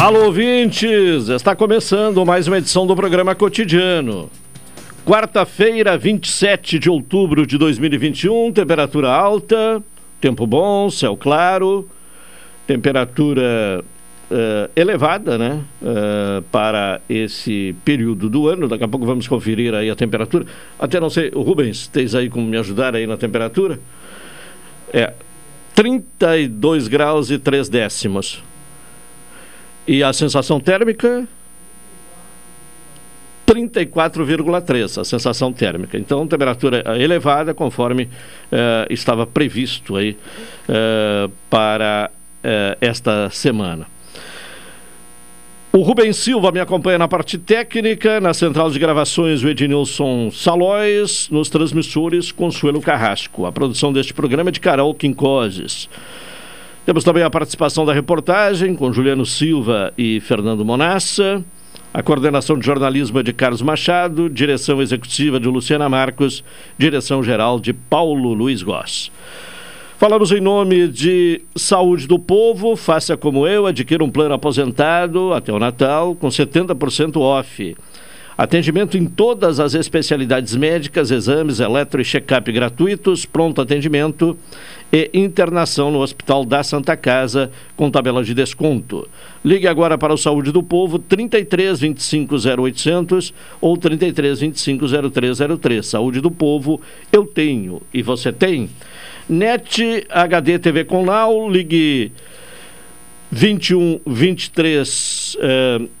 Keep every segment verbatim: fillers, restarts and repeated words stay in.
Alô, ouvintes! Está começando mais uma edição do programa cotidiano. Quarta-feira, vinte e sete de outubro de dois mil e vinte e um, temperatura alta, tempo bom, céu claro, temperatura uh, elevada, né? Uh, para esse período do ano. Daqui a pouco vamos conferir aí a temperatura. Até não sei, Rubens, tens aí como me ajudar aí na temperatura? É, trinta e dois graus e três décimos. E a sensação térmica, trinta e quatro vírgula três, a sensação térmica. Então, temperatura elevada, conforme uh, estava previsto aí uh, para uh, esta semana. O Rubens Silva me acompanha na parte técnica, na central de gravações o Ednilson Salóis, nos transmissores Consuelo Carrasco. A produção deste programa é de Carol Quincoses. Temos também a participação da reportagem com Juliano Silva e Fernando Monassa, a coordenação de jornalismo é de Carlos Machado, direção executiva de Luciana Marcos, direção-geral de Paulo Luiz Goss. Falamos em nome de Saúde do Povo, faça como eu, adquira um plano aposentado até o Natal com setenta por cento off. Atendimento em todas as especialidades médicas, exames, eletro e check-up gratuitos, pronto atendimento e internação no Hospital da Santa Casa com tabela de desconto. Ligue agora para o Saúde do Povo, trinta e três, vinte e cinco, zero oitocentos ou trinta e três, vinte e cinco, zero três zero três. Saúde do Povo, eu tenho e você tem. NET H D T V com Lau, ligue vinte e um, vinte e três, quarenta e seis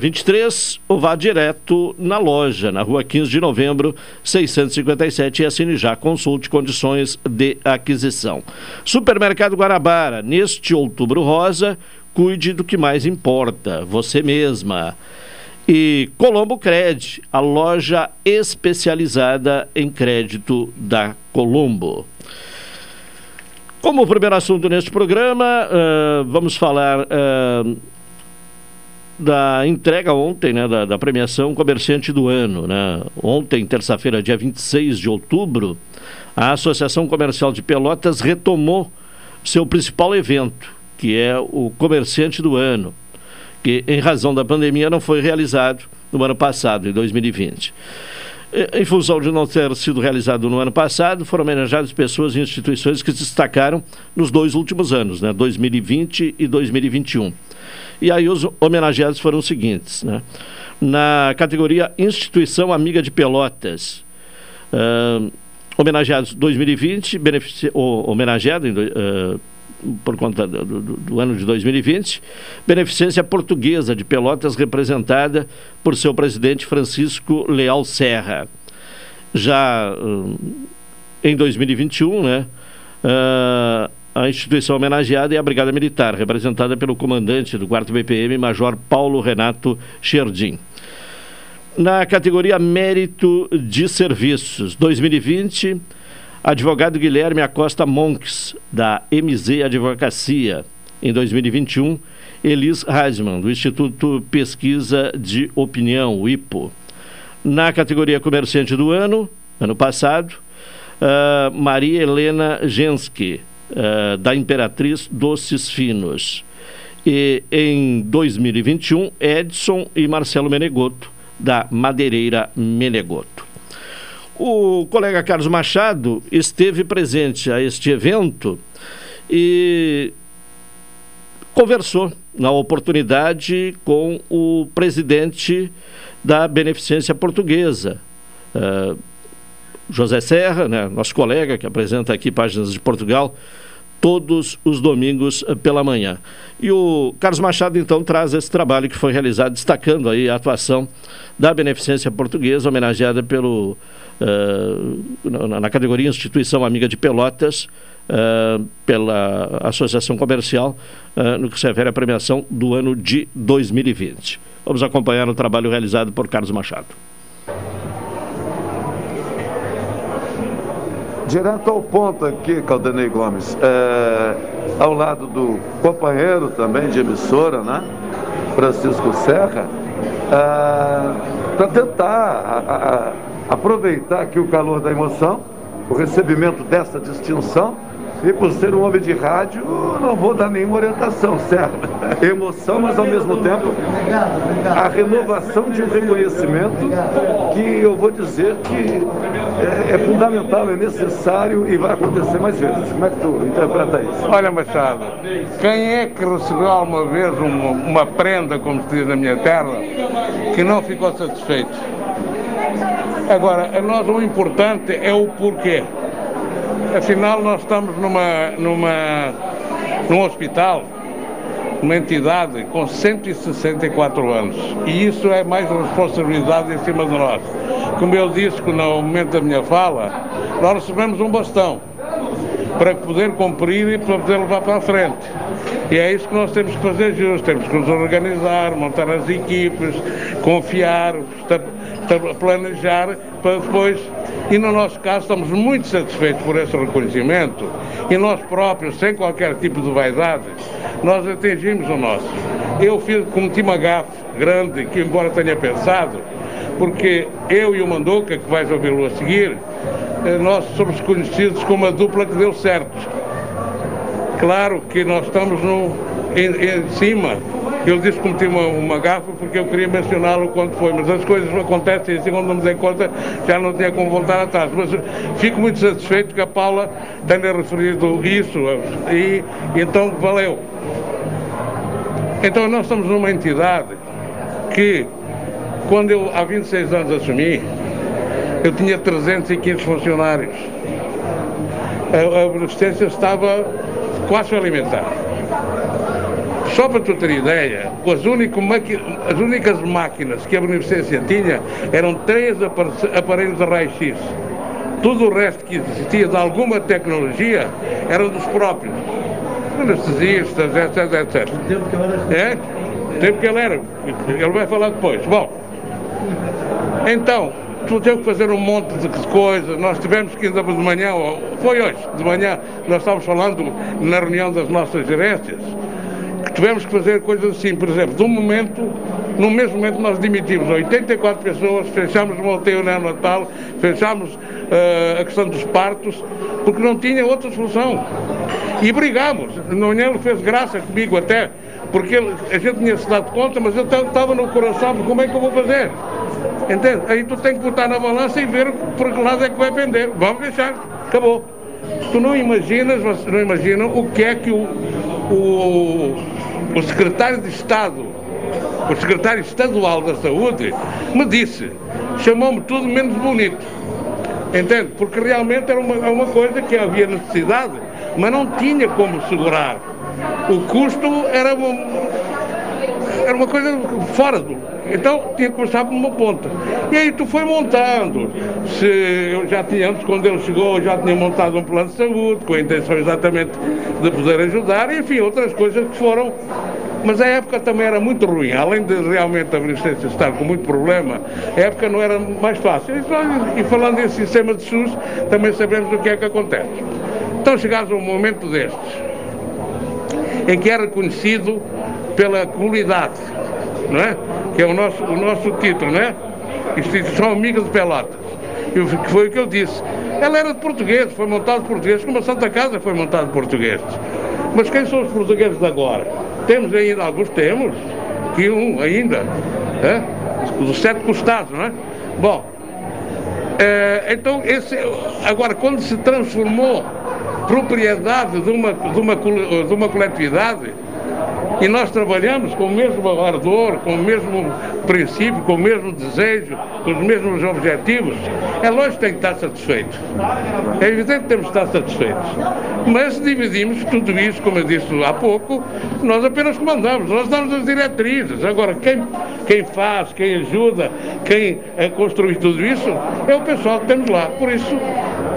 vinte e três ou vá direto na loja, na rua quinze de novembro, seiscentos e cinquenta e sete, e assine já. Consulte condições de aquisição. Supermercado Guarabara, neste Outubro Rosa, cuide do que mais importa, você mesma. E Colombo Cred, a loja especializada em crédito da Colombo. Como primeiro assunto neste programa, uh, vamos falar... Uh, da entrega ontem, né, da, da premiação Comerciante do Ano, né? Ontem, terça-feira, dia vinte e seis de outubro, a Associação Comercial de Pelotas retomou seu principal evento, que é o Comerciante do Ano, que em razão da pandemia não foi realizado no ano passado, em dois mil e vinte. Em função de não ter sido realizado no ano passado, foram homenageadas pessoas e instituições que se destacaram nos dois últimos anos, né, dois mil e vinte e dois mil e vinte e um. E aí os homenageados foram os seguintes, né? Na categoria Instituição Amiga de Pelotas, uh, homenageados dois mil e vinte, benefici- ou, homenageado em, uh, por conta do, do, do ano de dois mil e vinte, Beneficência Portuguesa de Pelotas, representada por seu presidente Francisco Leal Serra. Já uh, em dois mil e vinte e um, né? Uh, A instituição homenageada é a Brigada Militar, representada pelo comandante do quarto B P M, Major Paulo Renato Xerdim. Na categoria Mérito de Serviços, dois mil e vinte, advogado Guilherme Acosta Monks, da M Z Advocacia. Em dois mil e vinte e um, Elis Radman, do Instituto Pesquisa de Opinião, o I P O. Na categoria Comerciante do Ano, ano passado, uh, Maria Helena Genski, Uh, da Imperatriz Doces Finos. E em dois mil e vinte e um, Edson e Marcelo Menegotto, da Madeireira Menegotto. O colega Carlos Machado esteve presente a este evento e conversou na oportunidade com o presidente da Beneficência Portuguesa, uh, José Serra, né, nosso colega que apresenta aqui Páginas de Portugal, todos os domingos pela manhã. E o Carlos Machado, então, traz esse trabalho que foi realizado, destacando aí a atuação da Beneficência Portuguesa, homenageada pelo, uh, na categoria Instituição Amiga de Pelotas, uh, pela Associação Comercial, uh, no que se refere à premiação do ano de dois mil e vinte. Vamos acompanhar o trabalho realizado por Carlos Machado. Direto ao ponto aqui, Caldenei Gomes, é, ao lado do companheiro também de emissora, né, Francisco Serra, é, para tentar a, a, aproveitar aqui o calor da emoção, o recebimento dessa distinção, e por ser um homem de rádio, não vou dar nenhuma orientação, certo? Emoção, mas ao mesmo tempo a renovação de um reconhecimento que eu vou dizer que é, é fundamental, é necessário e vai acontecer mais vezes. Como é que tu interpreta isso? Olha, Machado, quem é que recebeu alguma vez uma, uma prenda, como se diz na minha terra, que não ficou satisfeito? Agora, a nós o importante é o porquê. Afinal, nós estamos numa, numa, num hospital, uma entidade com cento e sessenta e quatro anos, e isso é mais responsabilidade em cima de nós. Como eu disse no momento da minha fala, nós recebemos um bastão para poder cumprir e para poder levar para a frente. E é isso que nós temos que fazer justo, temos que nos organizar, montar as equipes, confiar, planejar para depois... E no nosso caso estamos muito satisfeitos por esse reconhecimento e nós próprios, sem qualquer tipo de vaidade, nós atingimos o nosso. Eu fiz, cometi uma gafe grande, que embora tenha pensado, porque eu e o Manduca, que vais ouvi-lo a seguir, nós somos conhecidos como a dupla que deu certo. Claro que nós estamos no, em, em cima. Eu disse que cometi uma, uma gafa porque eu queria mencioná-lo quando foi, mas as coisas acontecem e assim, quando não me dei conta, já não tinha como voltar atrás. Mas fico muito satisfeito que a Paula tenha referido isso e então valeu. Então nós estamos numa entidade que, quando eu há vinte e seis anos assumi, eu tinha trezentos e quinze funcionários. A, a Beneficência estava quase a alimentar. Só para tu ter ideia, as, único, as únicas máquinas que a Beneficência tinha eram três aparelhos de raio-x. Tudo o resto que existia de alguma tecnologia era dos próprios anestesistas, etc, etcétera. O tempo que ele era. É? O tempo que ele era. Ele vai falar depois. Bom, então, tu teve que fazer um monte de coisas. Nós tivemos que ainda de manhã, foi hoje, de manhã, nós estávamos falando na reunião das nossas gerências. Tivemos que fazer coisas assim, por exemplo, de um momento, no mesmo momento nós demitimos oitenta e quatro pessoas, fechámos uma U T I neonatal, fechámos uh, a questão dos partos, porque não tinha outra solução. E brigámos, não, ele fez graça comigo até, porque ele, a gente tinha se dado conta, mas eu estava no coração de como é que eu vou fazer. Entende? Aí tu tem que botar na balança e ver por que lado é que vai pender. Vamos deixar, acabou. Tu não imaginas, vocês não imaginam o que é que o... O, o secretário de Estado, o secretário estadual da Saúde, me disse, chamou-me tudo menos bonito, entende? Porque realmente era uma, uma coisa que havia necessidade, mas não tinha como segurar. O custo era uma, era uma coisa fora do... Então tinha que começar por uma ponta. E aí tu foi montando. Se, eu já tinha, antes, quando ele chegou, eu já tinha montado um plano de saúde, com a intenção exatamente de poder ajudar, enfim, outras coisas que foram. Mas a época também era muito ruim, além de realmente a Beneficência estar com muito problema, a época não era mais fácil. E falando em sistema de SUS, também sabemos o que é que acontece. Então chegados a um momento destes, em que é reconhecido pela comunidade, não é? Que é o nosso, o nosso título, não é? Instituição Amiga de Pelotas. Que foi o que eu disse. Ela era de portugueses, foi montada de portugueses, como a Santa Casa foi montada de portugueses. Mas quem são os portugueses de agora? Temos ainda, alguns temos, que um ainda, é? Dos sete costados, não é? Bom, é, então, esse, agora, quando se transformou propriedade de uma, de uma, de uma coletividade, E nós trabalhamos com o mesmo ardor, com o mesmo princípio, com o mesmo desejo, com os mesmos objetivos. É lógico que tem que estar satisfeito. É evidente que temos que estar satisfeitos. Mas dividimos tudo isso, como eu disse há pouco, nós apenas comandamos, nós damos as diretrizes. Agora, quem, quem faz, quem ajuda, quem é construir tudo isso, é o pessoal que temos lá. Por isso,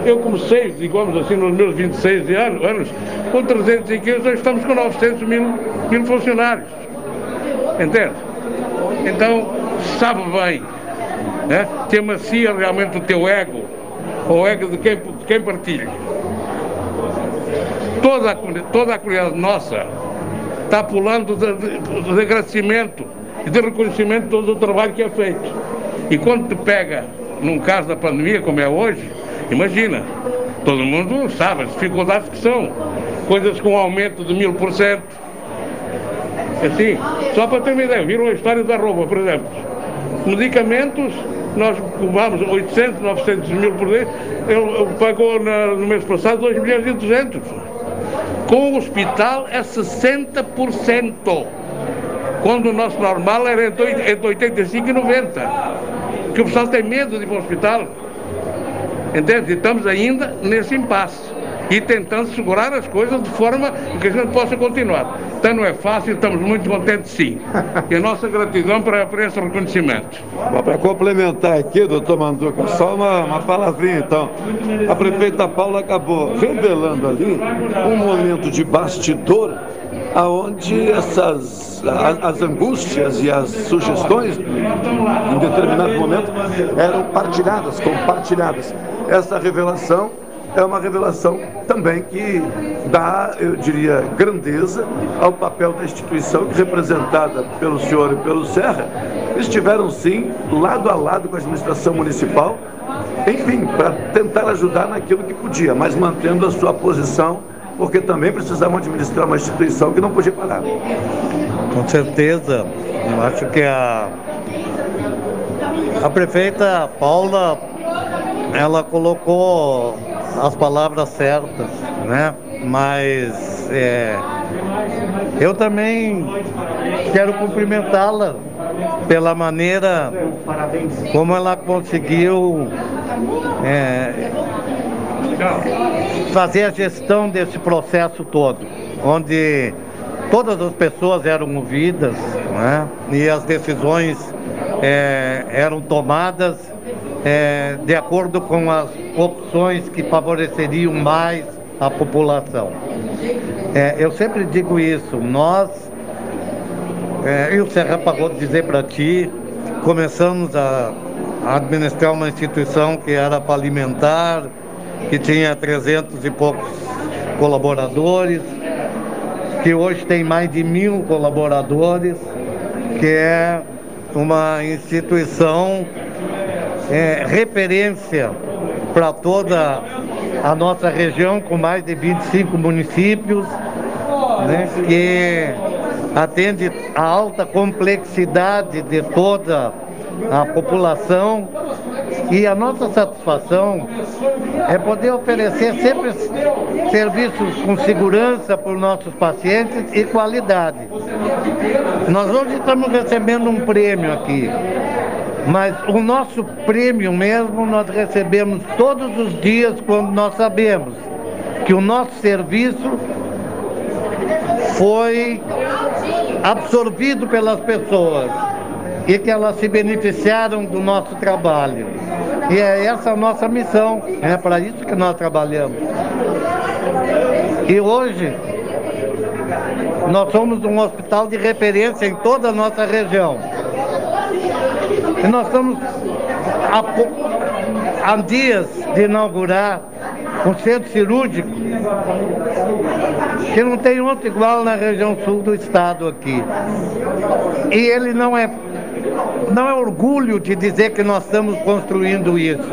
eu comecei, digamos assim, nos meus vinte e seis anos, com trezentos e quinze, hoje estamos com novecentos mil funcionários. Entende? Então, sabe bem, né? Te amacia realmente o teu ego, ou o ego de quem, de quem partilha. Toda a, toda a comunidade nossa está pulando de, de, de agradecimento e de reconhecimento de todo o trabalho que é feito. E quando te pega, num caso da pandemia, como é hoje, imagina, todo mundo sabe as dificuldades que são, coisas com aumento de mil por cento. Assim, só para ter uma ideia, viram a história da roupa, por exemplo. Medicamentos, nós cobramos oitocentos, novecentos mil por dia, ele pagou na, no mês passado dois milhões e duzentos. Com o hospital é sessenta por cento, quando o nosso normal era entre oitenta e cinco e noventa por cento, porque o pessoal tem medo de ir para o hospital. Entende? E estamos ainda nesse impasse e tentando segurar as coisas de forma que a gente possa continuar. Então não é fácil, estamos muito contentes sim. E a nossa gratidão para, para esse reconhecimento. Para complementar aqui, doutor Manduca, só uma, uma palavrinha então. A prefeita Paula acabou revelando ali um momento de bastidor aonde essas, a, as angústias e as sugestões, em determinado momento, eram partilhadas, compartilhadas. Essa revelação é uma revelação também que dá, eu diria, grandeza ao papel da instituição que, representada pelo senhor e pelo Serra, estiveram sim lado a lado com a administração municipal, enfim, para tentar ajudar naquilo que podia, mas mantendo a sua posição, porque também precisavam administrar uma instituição que não podia parar. Com certeza, eu acho que a, a prefeita Paula, ela colocou as palavras certas, né? Mas é, eu também quero cumprimentá-la pela maneira como ela conseguiu é, fazer a gestão desse processo todo, onde todas as pessoas eram ouvidas, né? E as decisões é, eram tomadas é, de acordo com as opções que favoreceriam mais a população. É, eu sempre digo isso, nós, é, e o Serra pagou de dizer para ti, começamos a, a administrar uma instituição que era para alimentar, que tinha trezentos e poucos colaboradores, que hoje tem mais de mil colaboradores, que é uma instituição é, referência para toda a nossa região, com mais de vinte e cinco municípios, né, que atende a alta complexidade de toda a população. E a nossa satisfação é poder oferecer sempre serviços com segurança para os nossos pacientes e qualidade. Nós hoje estamos recebendo um prêmio aqui, mas o nosso prêmio mesmo nós recebemos todos os dias quando nós sabemos que o nosso serviço foi absorvido pelas pessoas e que elas se beneficiaram do nosso trabalho. E é essa a nossa missão, é para isso que nós trabalhamos. E hoje, nós somos um hospital de referência em toda a nossa região. E nós estamos há dias de inaugurar um centro cirúrgico que não tem outro igual na região sul do estado aqui. E ele não é Não é orgulho de dizer que nós estamos construindo isso.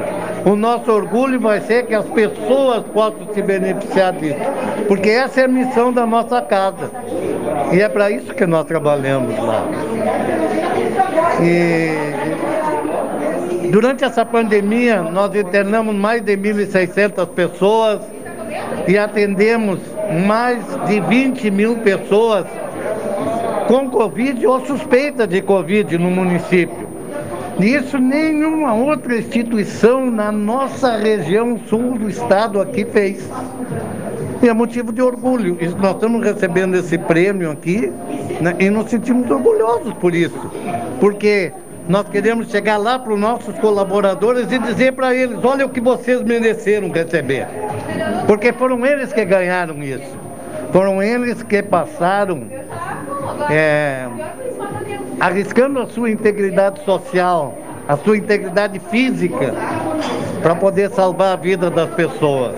O nosso orgulho vai ser que as pessoas possam se beneficiar disso, porque essa é a missão da nossa casa. E é para isso que nós trabalhamos lá. E durante essa pandemia, nós internamos mais de mil e seiscentas pessoas e atendemos mais de vinte mil pessoas com Covid ou suspeita de Covid no município. Isso nenhuma outra instituição na nossa região sul do estado aqui fez. E é motivo de orgulho. Nós estamos recebendo esse prêmio aqui, né, e nos sentimos orgulhosos por isso. Porque nós queremos chegar lá para os nossos colaboradores e dizer para eles, olha o que vocês mereceram receber. Porque foram eles que ganharam isso. Foram eles que passaram... É, arriscando a sua integridade social, a sua integridade física, para poder salvar a vida das pessoas.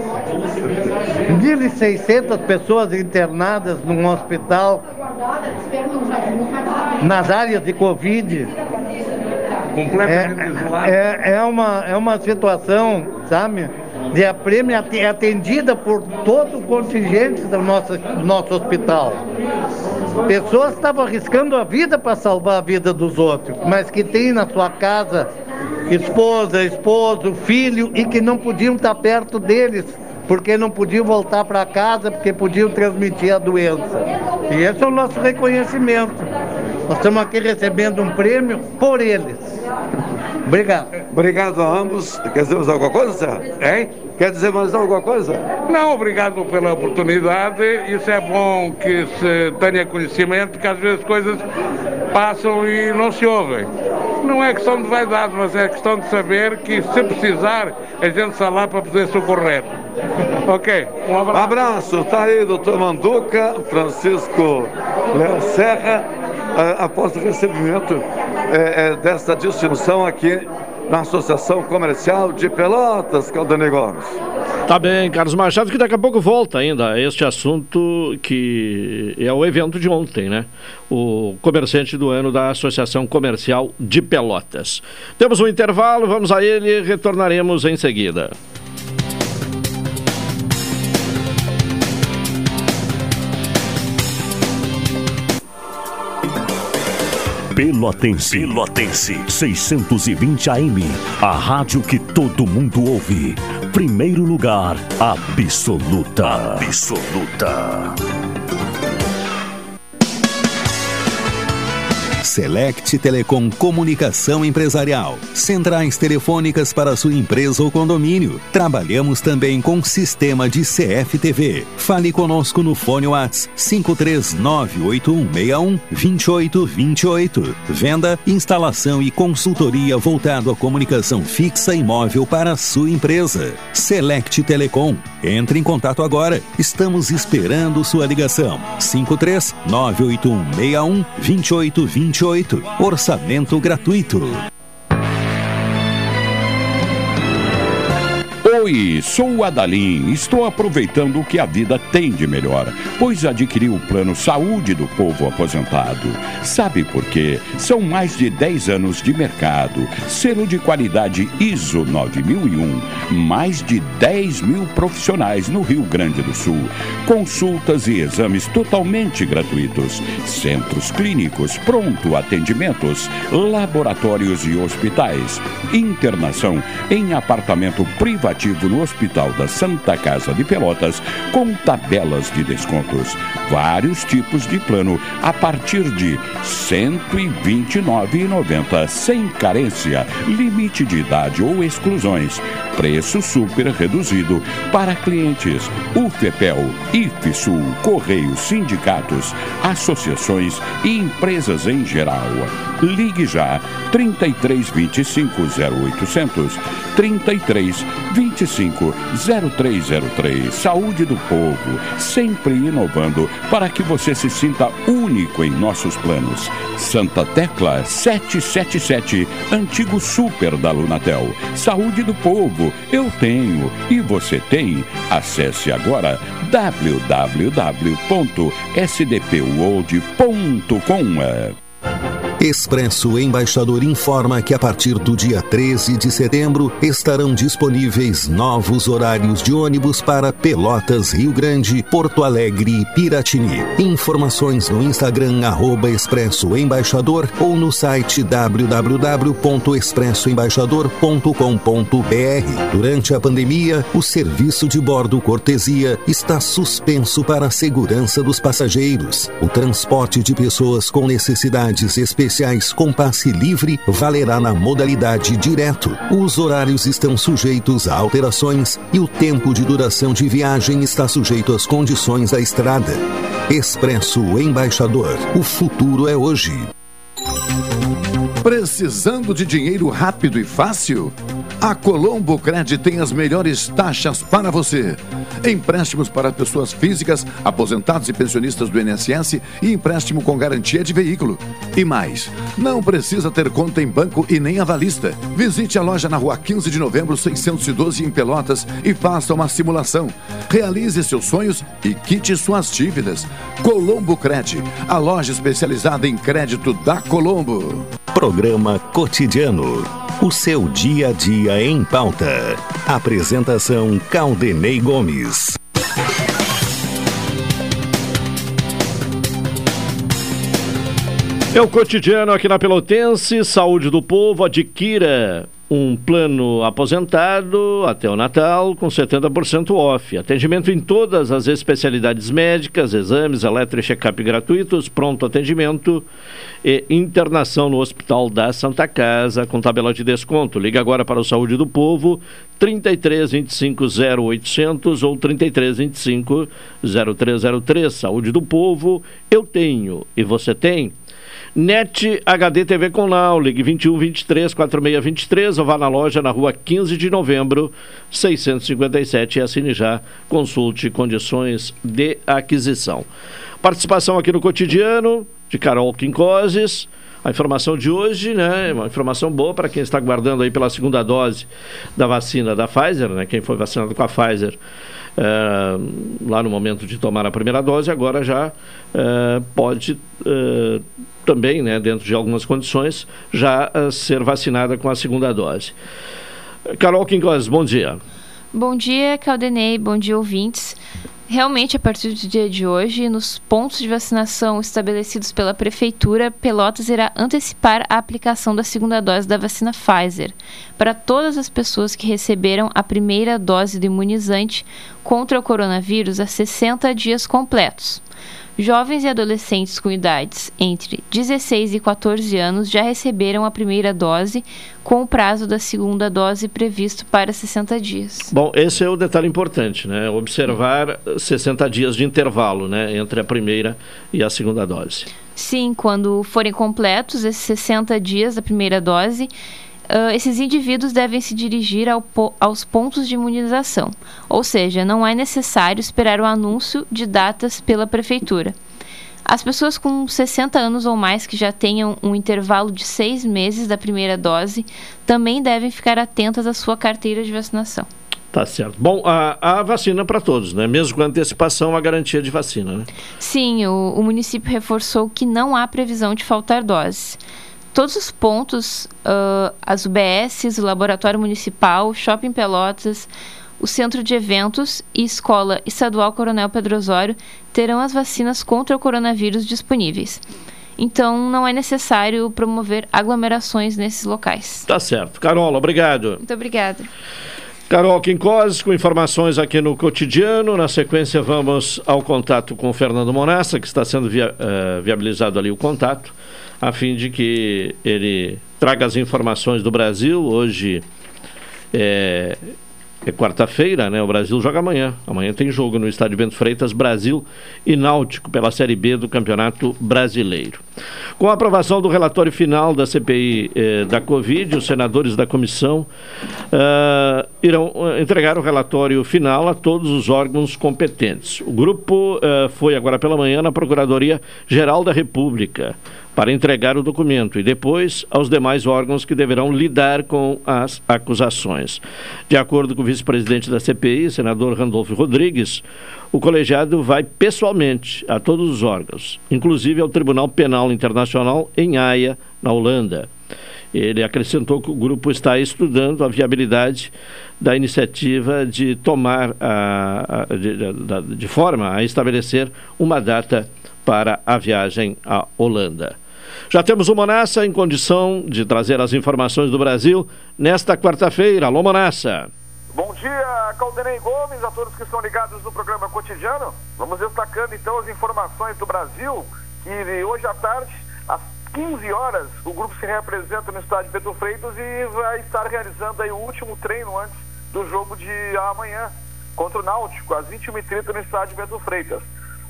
mil e seiscentas pessoas internadas num hospital, nas áreas de Covid. Completamente isolado. É, é, é, uma, é uma situação, sabe, de a prêmio atendida por todo o contingente do nosso, do nosso hospital. Pessoas estavam arriscando a vida para salvar a vida dos outros, mas que tem na sua casa esposa, esposo, filho, e que não podiam estar perto deles, porque não podiam voltar para casa, porque podiam transmitir a doença. E esse é o nosso reconhecimento. Nós estamos aqui recebendo um prêmio por eles. Obrigado. Obrigado a ambos. Quer dizer mais alguma coisa? Hein? Quer dizer mais alguma coisa? Não, obrigado pela oportunidade. Isso é bom que se tenha conhecimento, que às vezes coisas passam e não se ouvem. Não é questão de vaidade, mas é questão de saber que se precisar, a gente está lá para poder socorrer. Ok, um abraço. Um abraço. Está aí o doutor Manduca, Francisco Léo Serra, após o recebimento é, é, desta distinção aqui na Associação Comercial de Pelotas, Caldenei Gomes. Tá bem, Carlos Machado, que daqui a pouco volta ainda a este assunto que é o evento de ontem, né? O comerciante do ano da Associação Comercial de Pelotas. Temos um intervalo, vamos a ele e retornaremos em seguida. Pelotense. Pelotense seiscentos e vinte A M, a rádio que todo mundo ouve. Primeiro lugar, absoluta. Absoluta. Select Telecom Comunicação Empresarial. Centrais telefônicas para sua empresa ou condomínio. Trabalhamos também com sistema de C F T V. Fale conosco no fone WhatsApp cinco três nove oito um seis um dois oito dois oito. Venda, instalação e consultoria voltado à comunicação fixa e móvel para a sua empresa. Select Telecom. Entre em contato agora. Estamos esperando sua ligação. cinco três nove oito um seis um dois oito dois oito. Orçamento gratuito. Oi, sou o Adalim. Estou aproveitando o que a vida tem de melhor, pois adquiri o plano Saúde do Povo aposentado. Sabe por quê? São mais de dez anos de mercado, selo de qualidade I S O nove mil e um, mais de dez mil profissionais no Rio Grande do Sul, consultas e exames totalmente gratuitos, centros clínicos, pronto atendimentos, laboratórios e hospitais, internação em apartamento privativo no Hospital da Santa Casa de Pelotas, com tabelas de descontos. Vários tipos de plano a partir de cento e vinte e nove reais e noventa centavos, sem carência, limite de idade ou exclusões. Preço super reduzido para clientes U F PEL, I F SUL, Correios, sindicatos, associações e empresas em geral. Ligue já trinta e três, vinte e cinco, zero oitocentos, trinta e três, vinte e cinco, zero três zero três. Saúde do Povo, sempre inovando para que você se sinta único em nossos planos. Santa Tecla setecentos e setenta e sete, antigo super da Lunatel. Saúde do Povo, eu tenho e você tem. Acesse agora w w w ponto s d p world ponto com. Expresso Embaixador informa que a partir do dia treze de setembro estarão disponíveis novos horários de ônibus para Pelotas, Rio Grande, Porto Alegre e Piratini. Informações no Instagram arroba Expresso Embaixador ou no site w w w ponto expresso embaixador ponto com ponto b r. Durante a pandemia, o serviço de bordo cortesia está suspenso para a segurança dos passageiros. O transporte de pessoas com necessidades especiais com passe livre valerá na modalidade direto. Os horários estão sujeitos a alterações e o tempo de duração de viagem está sujeito às condições da estrada. Expresso Embaixador. O futuro é hoje. Precisando de dinheiro rápido e fácil? A Colombo Cred tem as melhores taxas para você. Empréstimos para pessoas físicas, aposentados e pensionistas do I N S S e empréstimo com garantia de veículo. E mais, não precisa ter conta em banco e nem avalista. Visite a loja na rua quinze de novembro, seiscentos e doze, em Pelotas e faça uma simulação. Realize seus sonhos e quite suas dívidas. Colombo Cred, a loja especializada em crédito da Colombo. Programa Cotidiano. O seu dia a dia em pauta. Apresentação Caldenei Gomes. É o cotidiano aqui na Pelotense. Saúde do Povo. Adquira um plano aposentado até o Natal com setenta por cento off. Atendimento em todas as especialidades médicas, exames, eletro e check-up gratuitos, pronto atendimento e internação no Hospital da Santa Casa com tabela de desconto. Liga agora para o Saúde do Povo, trinta e três, vinte e cinco, zero oitocentos ou trinta e três, vinte e cinco, zero três zero três. Saúde do Povo, eu tenho e você tem. N E T H D T V com Lau, ligue vinte e um, vinte e três, quarenta e seis, vinte e três ou vá na loja na rua quinze de novembro, seiscentos e cinquenta e sete, e assine já, consulte condições de aquisição. Participação aqui no cotidiano de Carol Quincoses. A informação de hoje, né, é uma informação boa para quem está aguardando aí pela segunda dose da vacina da Pfizer, né, quem foi vacinado com a Pfizer uh, lá no momento de tomar a primeira dose, agora já uh, pode uh, também, né, dentro de algumas condições, já uh, ser vacinada com a segunda dose. Carol Quincoses, bom dia. Bom dia, Caldenei, bom dia, ouvintes. Realmente, a partir do dia de hoje, nos pontos de vacinação estabelecidos pela Prefeitura, Pelotas irá antecipar a aplicação da segunda dose da vacina Pfizer para todas as pessoas que receberam a primeira dose do imunizante contra o coronavírus há sessenta dias completos. Jovens e adolescentes com idades entre dezesseis e quatorze anos já receberam a primeira dose, com o prazo da segunda dose previsto para sessenta dias. Bom, esse é o detalhe importante, né? Observar sessenta dias de intervalo, né, entre a primeira e a segunda dose. Sim, quando forem completos esses sessenta dias da primeira dose, Uh, esses indivíduos devem se dirigir ao po- aos pontos de imunização, ou seja, não é necessário esperar o anúncio de datas pela Prefeitura. As pessoas com sessenta anos ou mais que já tenham um intervalo de seis meses da primeira dose também devem ficar atentas à sua carteira de vacinação. Tá certo. Bom, a, a vacina para todos, né? Mesmo com antecipação, a garantia de vacina, né? Sim, o, o município reforçou que não há previsão de faltar doses. Todos os pontos, uh, as U B S, o Laboratório Municipal, o Shopping Pelotas, o Centro de Eventos e Escola Estadual Coronel Pedro Osório terão as vacinas contra o coronavírus disponíveis. Então, não é necessário promover aglomerações nesses locais. Tá certo. Carola, obrigado. Muito obrigada. Carol Quincoses, com informações aqui no cotidiano. Na sequência, vamos ao contato com o Fernando Monassa, que está sendo via, uh, viabilizado ali o contato, a fim de que ele traga as informações do Brasil. Hoje é, é quarta-feira, né? O Brasil joga amanhã. Amanhã tem jogo no estádio Bento Freitas, Brasil e Náutico, pela Série B do Campeonato Brasileiro. Com a aprovação do relatório final da C P I eh, da Covid, os senadores da comissão uh, irão entregar o relatório final a todos os órgãos competentes. O grupo uh, foi agora pela manhã na Procuradoria-Geral da República para entregar o documento e depois aos demais órgãos que deverão lidar com as acusações. De acordo com o vice-presidente da C P I, senador Randolfo Rodrigues, o colegiado vai pessoalmente a todos os órgãos, inclusive ao Tribunal Penal Internacional em Haia, na Holanda. Ele acrescentou que o grupo está estudando a viabilidade da iniciativa de tomar, a, a, de, de forma a estabelecer uma data para a viagem à Holanda. Já temos o Monassa em condição de trazer as informações do Brasil nesta quarta-feira. Alô, Monassa. Bom dia, Caldenei Gomes, a todos que estão ligados no programa cotidiano. Vamos destacando então as informações do Brasil, que hoje à tarde, às quinze horas, o grupo se reapresenta no estádio Beto Freitas e vai estar realizando aí o último treino antes do jogo de amanhã contra o Náutico, às vinte e uma e trinta no estádio Beto Freitas.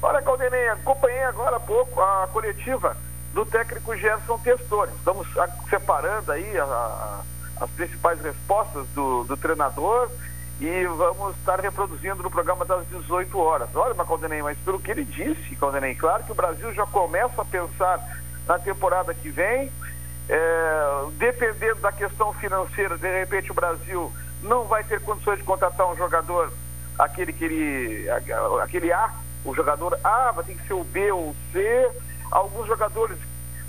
Olha, Caldenei, acompanhei agora há pouco a coletiva do técnico Gerson Testoni. Estamos separando aí a, a, as principais respostas do, do treinador e vamos estar reproduzindo no programa das dezoito horas. Olha, mas, Caldenei, mas pelo que ele disse, Caldenei, claro que o Brasil já começa a pensar na temporada que vem, é, dependendo da questão financeira, de repente o Brasil não vai ter condições de contratar um jogador, aquele que ele, aquele A, o jogador A, vai ter que ser o B ou o C. Alguns jogadores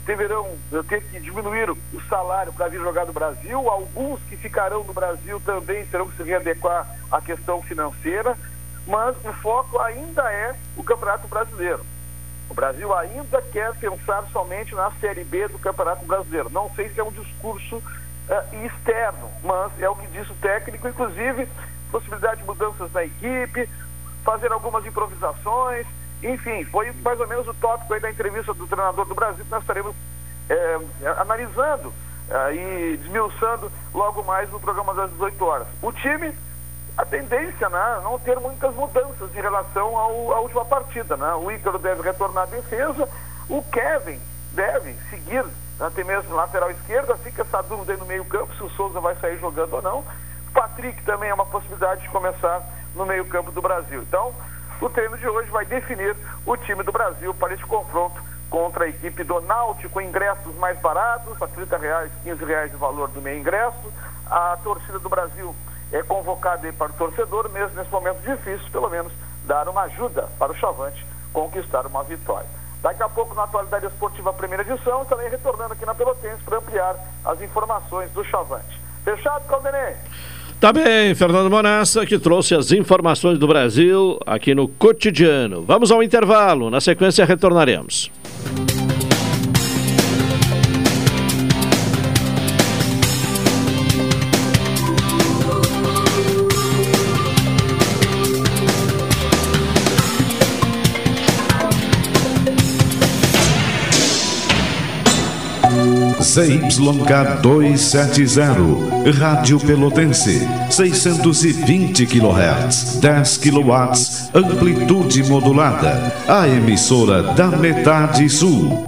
deverão ter que diminuir o salário para vir jogar no Brasil, alguns que ficarão no Brasil também terão que se readequar à questão financeira, mas o foco ainda é o Campeonato Brasileiro. O Brasil ainda quer pensar somente na Série B do Campeonato Brasileiro. Não sei se é um discurso uh, externo, mas é o que diz o técnico, inclusive possibilidade de mudanças na equipe, fazer algumas improvisações, enfim, foi mais ou menos o tópico aí da entrevista do treinador do Brasil, que nós estaremos é, analisando uh, e desmiuçando logo mais no programa das dezoito horas. O time, a tendência, né, não ter muitas mudanças em relação ao, à última partida, né? O Ícaro deve retornar à defesa, o Kevin deve seguir, até mesmo lateral esquerda, fica essa dúvida aí no meio campo, se o Souza vai sair jogando ou não. O Patrick também é uma possibilidade de começar no meio campo do Brasil. Então, o treino de hoje vai definir o time do Brasil para esse confronto contra a equipe do Náutico, ingressos mais baratos, a trinta reais, quinze reais o valor do meio ingresso. A torcida do Brasil é convocado aí para o torcedor, mesmo nesse momento difícil, pelo menos dar uma ajuda para o Chavante conquistar uma vitória. Daqui a pouco, na Atualidade Esportiva, primeira edição, também retornando aqui na Pelotense para ampliar as informações do Chavante. Fechado, Caldenei? Tá bem, Fernando Monassa, que trouxe as informações do Brasil aqui no Cotidiano. Vamos ao intervalo, na sequência retornaremos. Z Y K duzentos e setenta, Rádio Pelotense, seiscentos e vinte quilohertz, dez quilowatts, amplitude modulada, a emissora da metade sul.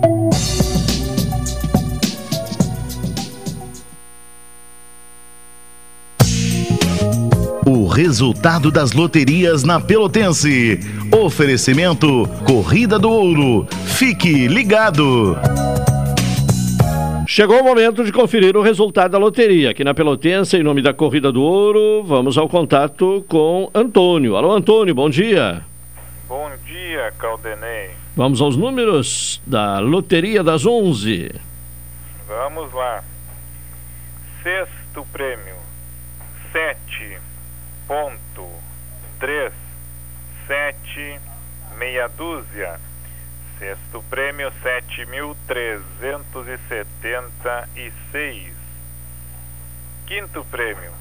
O resultado das loterias na Pelotense. Oferecimento Corrida do Ouro. Fique ligado! Chegou o momento de conferir o resultado da loteria. Aqui na Pelotense, em nome da Corrida do Ouro, vamos ao contato com Antônio. Alô, Antônio, bom dia. Bom dia, Caldenei. Vamos aos números da loteria das onze. Vamos lá. Sexto prêmio, sete ponto três sete, meia dúzia. Sexto prêmio, sete mil trezentos e setenta e seis. Quinto prêmio,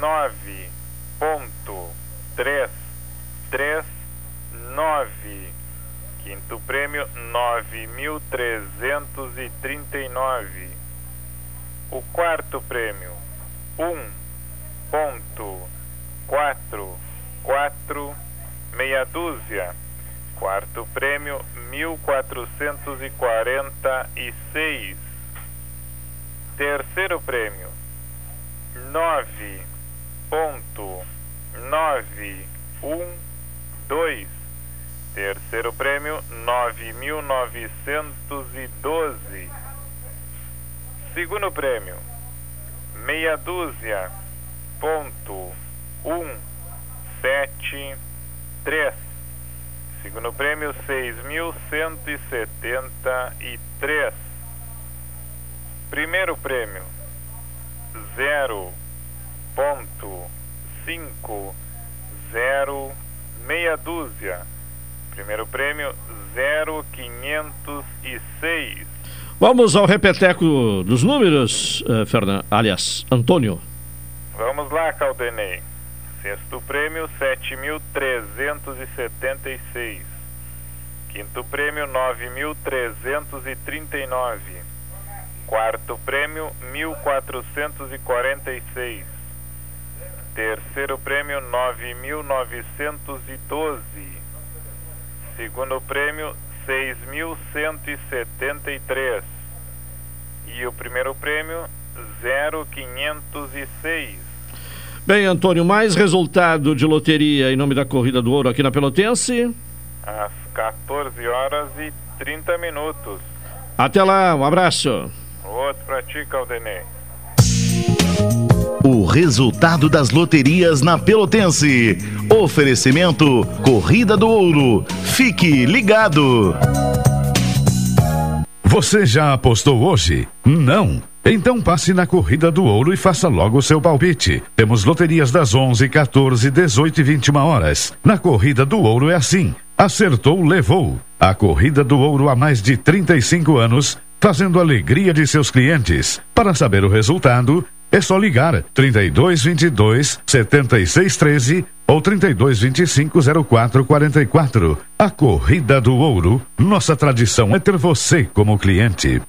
nove ponto trezentos e trinta e nove. Quinto prêmio, nove mil trezentos e trinta e nove. O quarto prêmio, um ponto quatro quatro, meia dúzia. Quarto prêmio, mil quatrocentos e quarenta e seis. Terceiro prêmio, nove ponto nove um dois. Terceiro prêmio, nove mil novecentos e doze. Segundo prêmio, meia dúzia, ponto, um, sete, três. Segundo prêmio, seis mil cento e setenta e três. Primeiro prêmio, zero, ponto, cinco, zero, meia dúzia. Primeiro prêmio, zero quinhentos e seis. Vamos ao repeteco dos números, eh, Fernando, aliás, Antônio. Vamos lá, Caldenei. Sexto prêmio, sete mil trezentos e setenta e seis. Quinto prêmio, nove mil trezentos e trinta e nove. Quarto prêmio, mil quatrocentos e quarenta e seis. Terceiro prêmio, nove mil novecentos e doze. Segundo prêmio, seis mil cento e setenta e três. E o primeiro prêmio, zero quinhentos e seis. Bem, Antônio, mais resultado de loteria em nome da Corrida do Ouro aqui na Pelotense? Às quatorze horas e trinta minutos. Até lá, um abraço. Outro pra ti, Caldenei. O resultado das loterias na Pelotense. Oferecimento Corrida do Ouro. Fique ligado. Você já apostou hoje? Não? Então passe na Corrida do Ouro e faça logo o seu palpite. Temos loterias das onze, quatorze, dezoito e vinte e uma horas. Na Corrida do Ouro é assim. Acertou, levou. A Corrida do Ouro há mais de trinta e cinco anos, fazendo a alegria de seus clientes. Para saber o resultado, é só ligar trinta e dois, vinte e dois, setenta e seis, treze ou trinta e dois, vinte e cinco, zero quatro, quarenta e quatro. A Corrida do Ouro, nossa tradição é ter você como cliente.